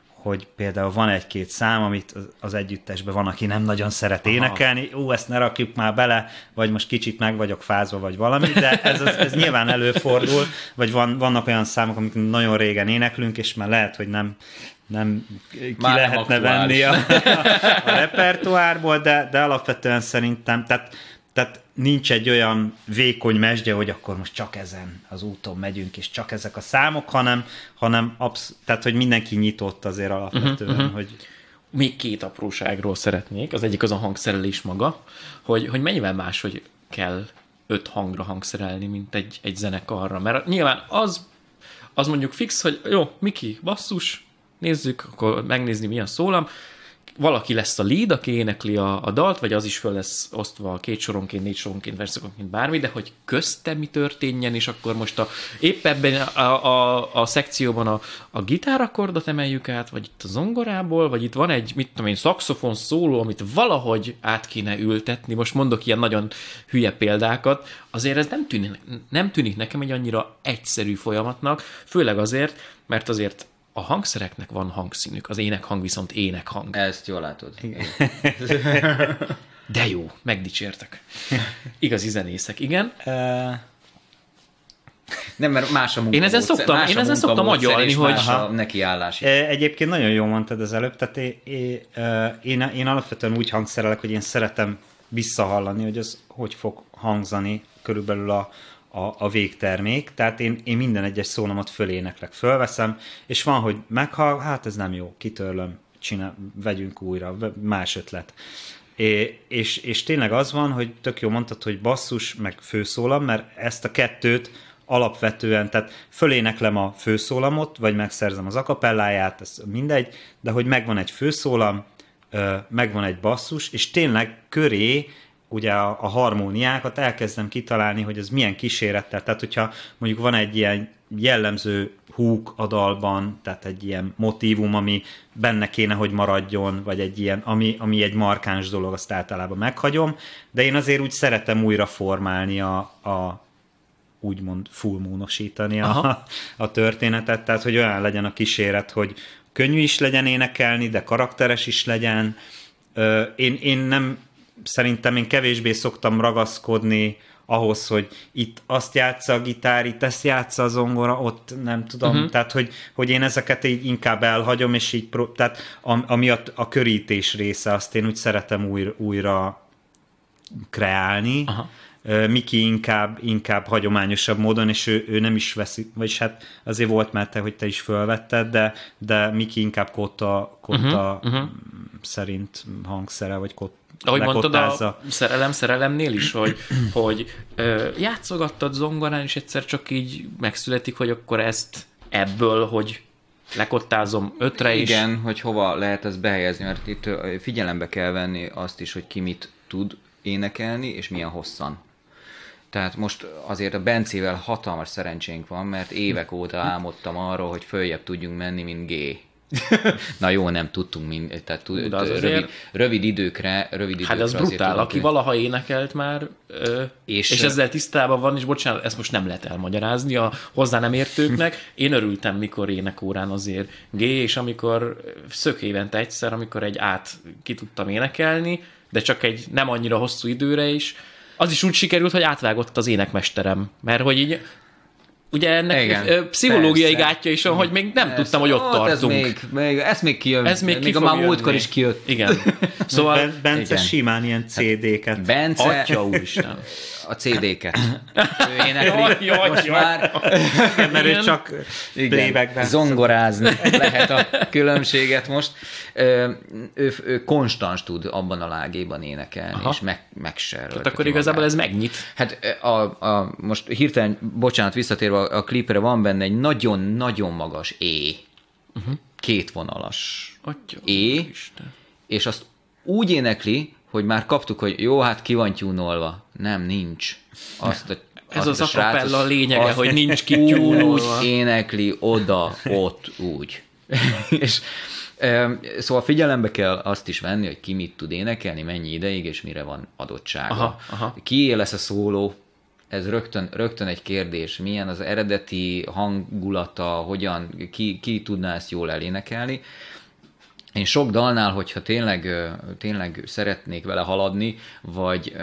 hogy például van egy-két szám, amit az együttesben van, aki nem nagyon szeret énekelni, ezt ne rakjuk már bele, vagy most kicsit meg vagyok fázva, vagy valami, de ez nyilván előfordul, vagy vannak olyan számok, amik nagyon régen éneklünk, és már lehet, hogy nem ki már lehetne venni a repertoárból, de alapvetően szerintem, tehát nincs egy olyan vékony mesdje, hogy akkor most csak ezen az úton megyünk, és csak ezek a számok, hanem hogy mindenki nyitott azért alapvetően, hogy... Még 2 apróságról szeretnék. Az egyik az a hangszerelés maga, hogy mennyivel más, hogy kell 5 hangra hangszerelni, mint egy zenekarra. Mert nyilván az mondjuk fix, hogy jó, Miki, basszus, nézzük, akkor megnézni, milyen szólam. Valaki lesz a lead, aki énekli a dalt, vagy az is föl lesz osztva 2 soronként, 4 soronként, verszakonként, bármi, de hogy közte mi történjen, és akkor most épp ebben a szekcióban a gitárakkordot emeljük át, vagy itt a zongorából, vagy itt van egy, mit tudom én, szaxofon szóló, amit valahogy át kéne ültetni, most mondok ilyen nagyon hülye példákat, azért ez nem tűnik nekem egy annyira egyszerű folyamatnak, főleg azért, mert azért a hangszereknek van hangszínük, az énekhang viszont énekhang. Ezt jól látod. Igen. De jó, megdicsértek. Igazi zenészek, igen. Nem, mert más a munkamódszer. Én ezen szoktam agyalni, hogy... nekiállás. Egyébként nagyon jól mondtad az előbb, tehát én alapvetően úgy hangszerelek, hogy én szeretem visszahallani, hogy az hogy fog hangzani körülbelül a végtermék, tehát én minden egyes szólamot föléneklek, fölveszem, és van, hogy meghal, hát ez nem jó, kitörlöm, vegyünk újra, más ötlet. És tényleg az van, hogy tök jó mondtad, hogy basszus, meg főszólam, mert ezt a kettőt alapvetően, tehát föléneklem a főszólamot, vagy megszerzem az akapelláját, ez mindegy, de hogy megvan egy főszólam, megvan egy basszus, és tényleg köré ugye a harmóniákat elkezdem kitalálni, hogy ez milyen kísérettel. Tehát, hogyha mondjuk van egy ilyen jellemző húk a dalban, tehát egy ilyen motívum, ami benne kéne, hogy maradjon, vagy egy ilyen, ami egy markáns dolog, azt általában meghagyom, de én azért úgy szeretem újra formálni úgymond fullmoonosítani a történetet, tehát, hogy olyan legyen a kíséret, hogy könnyű is legyen énekelni, de karakteres is legyen. Szerintem én kevésbé szoktam ragaszkodni ahhoz, hogy itt azt játsza a gitár, itt ezt játsza a zongora, ott nem tudom, tehát hogy én ezeket így inkább elhagyom, és így, tehát ami a körítés része, azt én úgy szeretem újra kreálni. Aha. Miki inkább hagyományosabb módon, és ő nem is veszi, vagyis hát azért volt már hogy te is fölvetted, de Miki inkább kotta szerint hangszere, vagy kotta. Ahogy mondtad, a szerelemnél is, hogy játszogattad zongorán, és egyszer csak így megszületik, hogy akkor ezt ebből, hogy lekottázom 5-re is. Igen, hogy hova lehet ezt behelyezni, mert itt figyelembe kell venni azt is, hogy ki mit tud énekelni, és milyen hosszan. Tehát most azért a Bencével hatalmas szerencsénk van, mert évek óta álmodtam arról, hogy följebb tudjunk menni, mint G. Na jó, nem tudtunk tehát rövid időkre. Hát ez brutál, aki valaha énekelt már, és ezzel tisztában van, és bocsánat, ezt most nem lehet elmagyarázni a hozzá nem értőknek. Én örültem, mikor énekórán azért G, és amikor szökévente egyszer, amikor egy át ki tudtam énekelni, de csak egy nem annyira hosszú időre is. Az is úgy sikerült, hogy átvágott az énekmesterem, mert hogy így ugye ennek igen, pszichológiai gátja is van, hogy még nem tudtam, hogy ott tartunk. Ez még kijön. Még a már múltkor is kijött. Igen. Szóval Bence igen. Simán ilyen CD-ket. Bence, atya úristen. A CD-ket. Ő énekli. Most már... Igen, mert ő csak playbackben. Zongorázni lehet a különbséget most. Ő konstans tud abban a lágéban énekelni, aha, és megserölteti. Tehát akkor igazából magát. Ez megnyit. Hát most hirtelen, bocsánat, visszatérve a klipre, van benne egy nagyon-nagyon magas é. Uh-huh. Kétvonalas é. És azt úgy énekli, hogy már kaptuk, hogy jó, hát ki van tyúnolva. Nem, nincs. Ez az acapella a lényege, hogy nincs ki tyúnolva. Úgy énekli oda, ott, úgy. És, szóval figyelembe kell azt is venni, hogy ki mit tud énekelni, mennyi ideig, és mire van adottsága. Aha, aha. Kié lesz a szóló? Ez rögtön egy kérdés. Milyen az eredeti hangulata, hogyan, ki tudná ezt jól elénekelni? Én sok dalnál, hogyha tényleg szeretnék vele haladni, vagy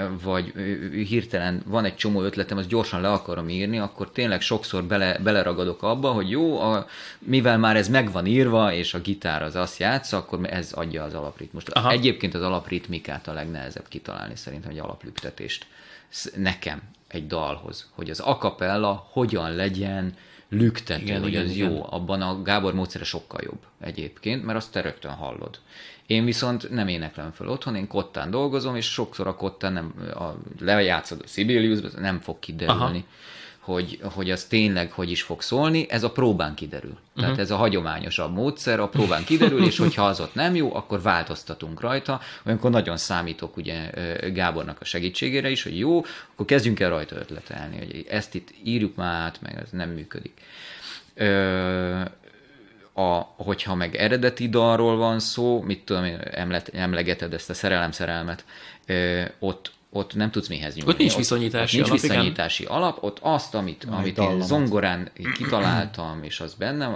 hirtelen van egy csomó ötletem, azt gyorsan le akarom írni, akkor tényleg sokszor beleragadok abba, hogy jó, mivel már ez meg van írva, és a gitár az azt játsza, akkor ez adja az alapritmust. Aha. Egyébként az alapritmikát a legnehezebb kitalálni szerintem, egy alaplüktetést nekem egy dalhoz, hogy az a cappella hogyan legyen lüktető, igen, hogy ez jó. Abban a Gábor módszere sokkal jobb egyébként, mert azt te rögtön hallod. Én viszont nem éneklem föl otthon, én kottán dolgozom, és sokszor a kottán lejátszod a Sibeliusba, nem fog kiderülni, hogy az tényleg hogy is fog szólni, ez a próbán kiderül. Tehát ez a hagyományosabb módszer, a próbán kiderül, és hogyha az ott nem jó, akkor változtatunk rajta. Olyankor nagyon számítok ugye Gábornak a segítségére is, hogy jó, akkor kezdjünk el rajta ötletelni, hogy ezt itt írjuk már át, meg ez nem működik. Hogyha meg eredeti dalról van szó, mit tudom én, emlegeted ezt a szerelem-szerelmet, ott nem tudsz mihez nyúlni. Ott nincs viszonyítási alap. Nincs viszonyítási alap, ott azt, amit én zongorán kitaláltam, és az bennem,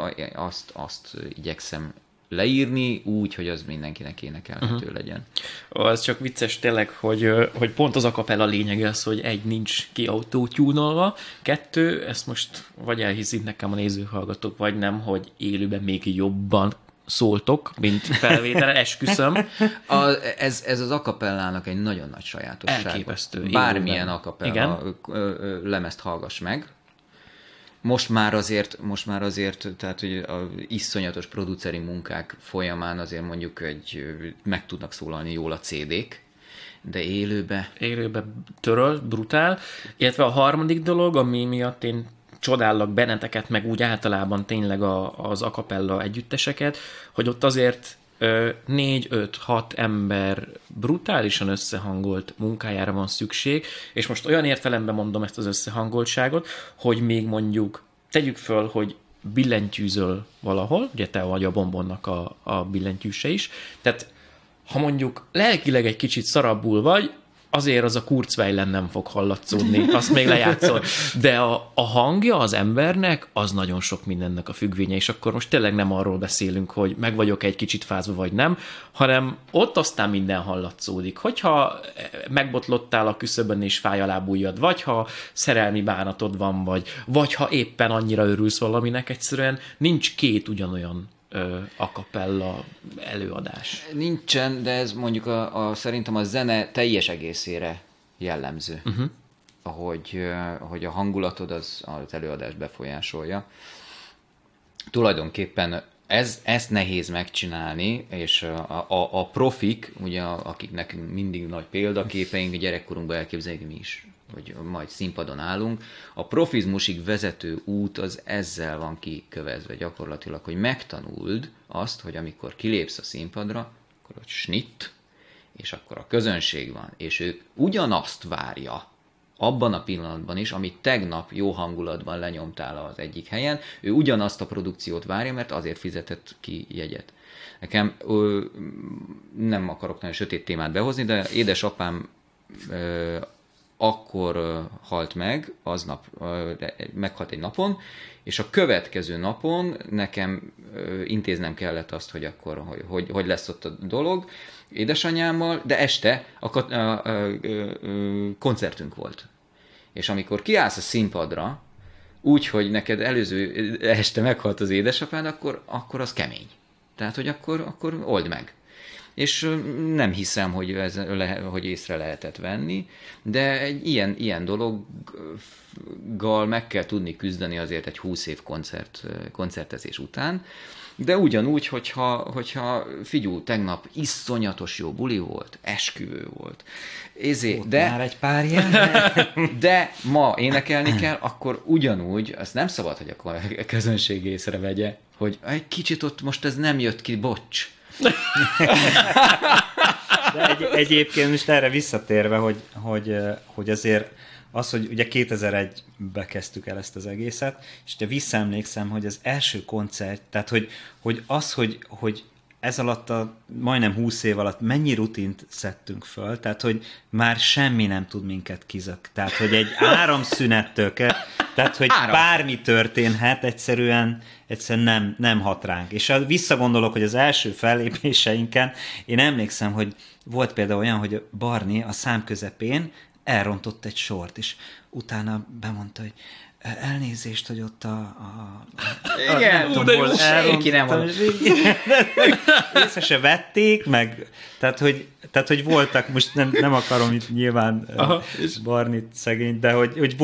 azt igyekszem leírni úgy, hogy az mindenkinek énekelhető legyen. Az csak vicces tényleg, hogy pont az a cappella lényeg az, hogy egy, nincs ki autótyúnolva, kettő, ezt most vagy elhiszik nekem a nézőhallgatók, vagy nem, hogy élőben még jobban szóltok, mint felvételen, esküszöm. Ez az acapellának egy nagyon nagy sajátosság. Elképesztő. Bármilyen acapella lemezt hallgass meg. Most már azért, tehát hogy a iszonyatos produceri munkák folyamán azért mondjuk meg tudnak szólalni jól a CD-k, de élőbe töröl, brutál. Illetve a harmadik dolog, ami miatt én csodállak benneteket, meg úgy általában tényleg az a cappella együtteseket, hogy ott azért 4-5-6 ember brutálisan összehangolt munkájára van szükség, és most olyan értelemben mondom ezt az összehangoltságot, hogy még mondjuk tegyük föl, hogy billentyűzöl valahol, ugye te vagy a bombonnak a billentyűse is, tehát ha mondjuk lelkileg egy kicsit szarabbul vagy, azért az a Kurzweilen nem fog hallatszódni, azt még lejátszol. De a hangja az embernek, az nagyon sok mindennek a függvénye, és akkor most tényleg nem arról beszélünk, hogy meg vagyok egy kicsit fázva, vagy nem, hanem ott aztán minden hallatszódik. Hogyha megbotlottál a küszöbön és fáj a lábújad, vagy ha szerelmi bánatod van, vagy ha éppen annyira örülsz valaminek, egyszerűen nincs két ugyanolyan a cappella előadás. Nincsen, de ez mondjuk szerintem a zene teljes egészére jellemző. Uh-huh. Hogy a hangulatod az előadást befolyásolja. Tulajdonképpen ezt nehéz megcsinálni, és a profik, ugye, akik nekünk mindig nagy példaképeink, a gyerekkorunkban elképzeljük mi is, hogy majd színpadon állunk. A profizmusig vezető út az ezzel van kikövezve gyakorlatilag, hogy megtanuld azt, hogy amikor kilépsz a színpadra, akkor ott snitt, és akkor a közönség van, és ő ugyanazt várja abban a pillanatban is, amit tegnap jó hangulatban lenyomtál az egyik helyen, ő ugyanazt a produkciót várja, mert azért fizetett ki jegyet. Nekem nem akarok nagyon sötét témát behozni, de édesapám akkor halt meg, aznap meghalt egy napon, és a következő napon nekem intéznem kellett azt, hogy akkor hogy lesz ott a dolog édesanyámmal, de este a koncertünk volt. És amikor kiállsz a színpadra, úgyhogy neked előző este meghalt az édesapád, akkor az kemény. Tehát, hogy akkor old meg. és nem hiszem, hogy, hogy észre lehetett venni, de egy ilyen dologgal meg kell tudni küzdeni azért egy 20 év koncertezés után. De ugyanúgy, hogyha figyú, tegnap iszonyatos jó buli volt, esküvő volt. De már egy pár ilyen. De ma énekelni kell, akkor ugyanúgy, azt nem szabad, hogy a közönség észrevegye, hogy egy kicsit ott most ez nem jött ki, bocs. De egyébként most erre visszatérve, hogy azért az, hogy ugye 2001-ben kezdtük el ezt az egészet, és ugye visszaemlékszem, hogy az első koncert, tehát hogy ez alatt a majdnem 20 év alatt mennyi rutint szedtünk föl, tehát hogy már semmi nem tud minket kizak. Tehát hogy egy áramszünettől kell, tehát hogy bármi történhet, egyszerűen nem hat ránk. És visszagondolok, hogy az első fellépéseinken én emlékszem, hogy volt például olyan, hogy Barni a szám közepén elrontott egy sort, és utána bemondta, hogy elnézést, hogy ott igen, úgy senki nem van. Észre se vették, meg tehát, hogy voltak, most nem akarom itt nyilván Barnit szegény, de hogy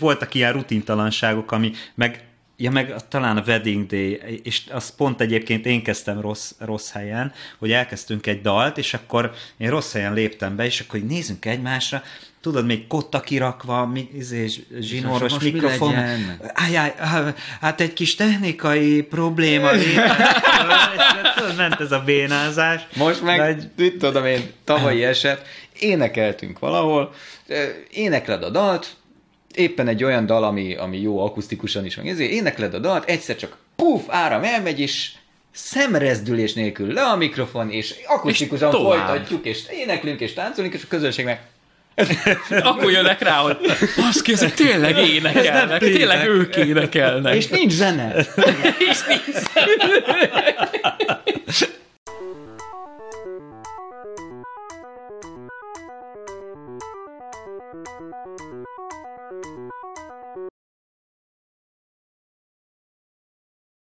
voltak ilyen rutintalanságok, ami meg talán a Wedding Day, és az pont egyébként én kezdtem rossz helyen, hogy elkezdtünk egy dalt, és akkor én rossz helyen léptem be, és akkor nézzünk egymásra, tudod, még kotta kirakva, zsinóros mikrofon. Hát egy kis technikai probléma. Ment ez a bénázás. Most meg, tudom én, tavalyi eset, énekeltünk valahol, énekled a dalt, éppen egy olyan dal, ami jó akusztikusan is, meg ezért énekled a dalt, egyszer csak puf, áram elmegy, és szemrezdülés nélkül le a mikrofon, és akusztikusan folytatjuk, és éneklünk, és táncolunk, és a közönség meg akkor jönnek rá, hogy baszki, ezek tényleg énekelnek, tényleg ők énekelnek. És nincs zene.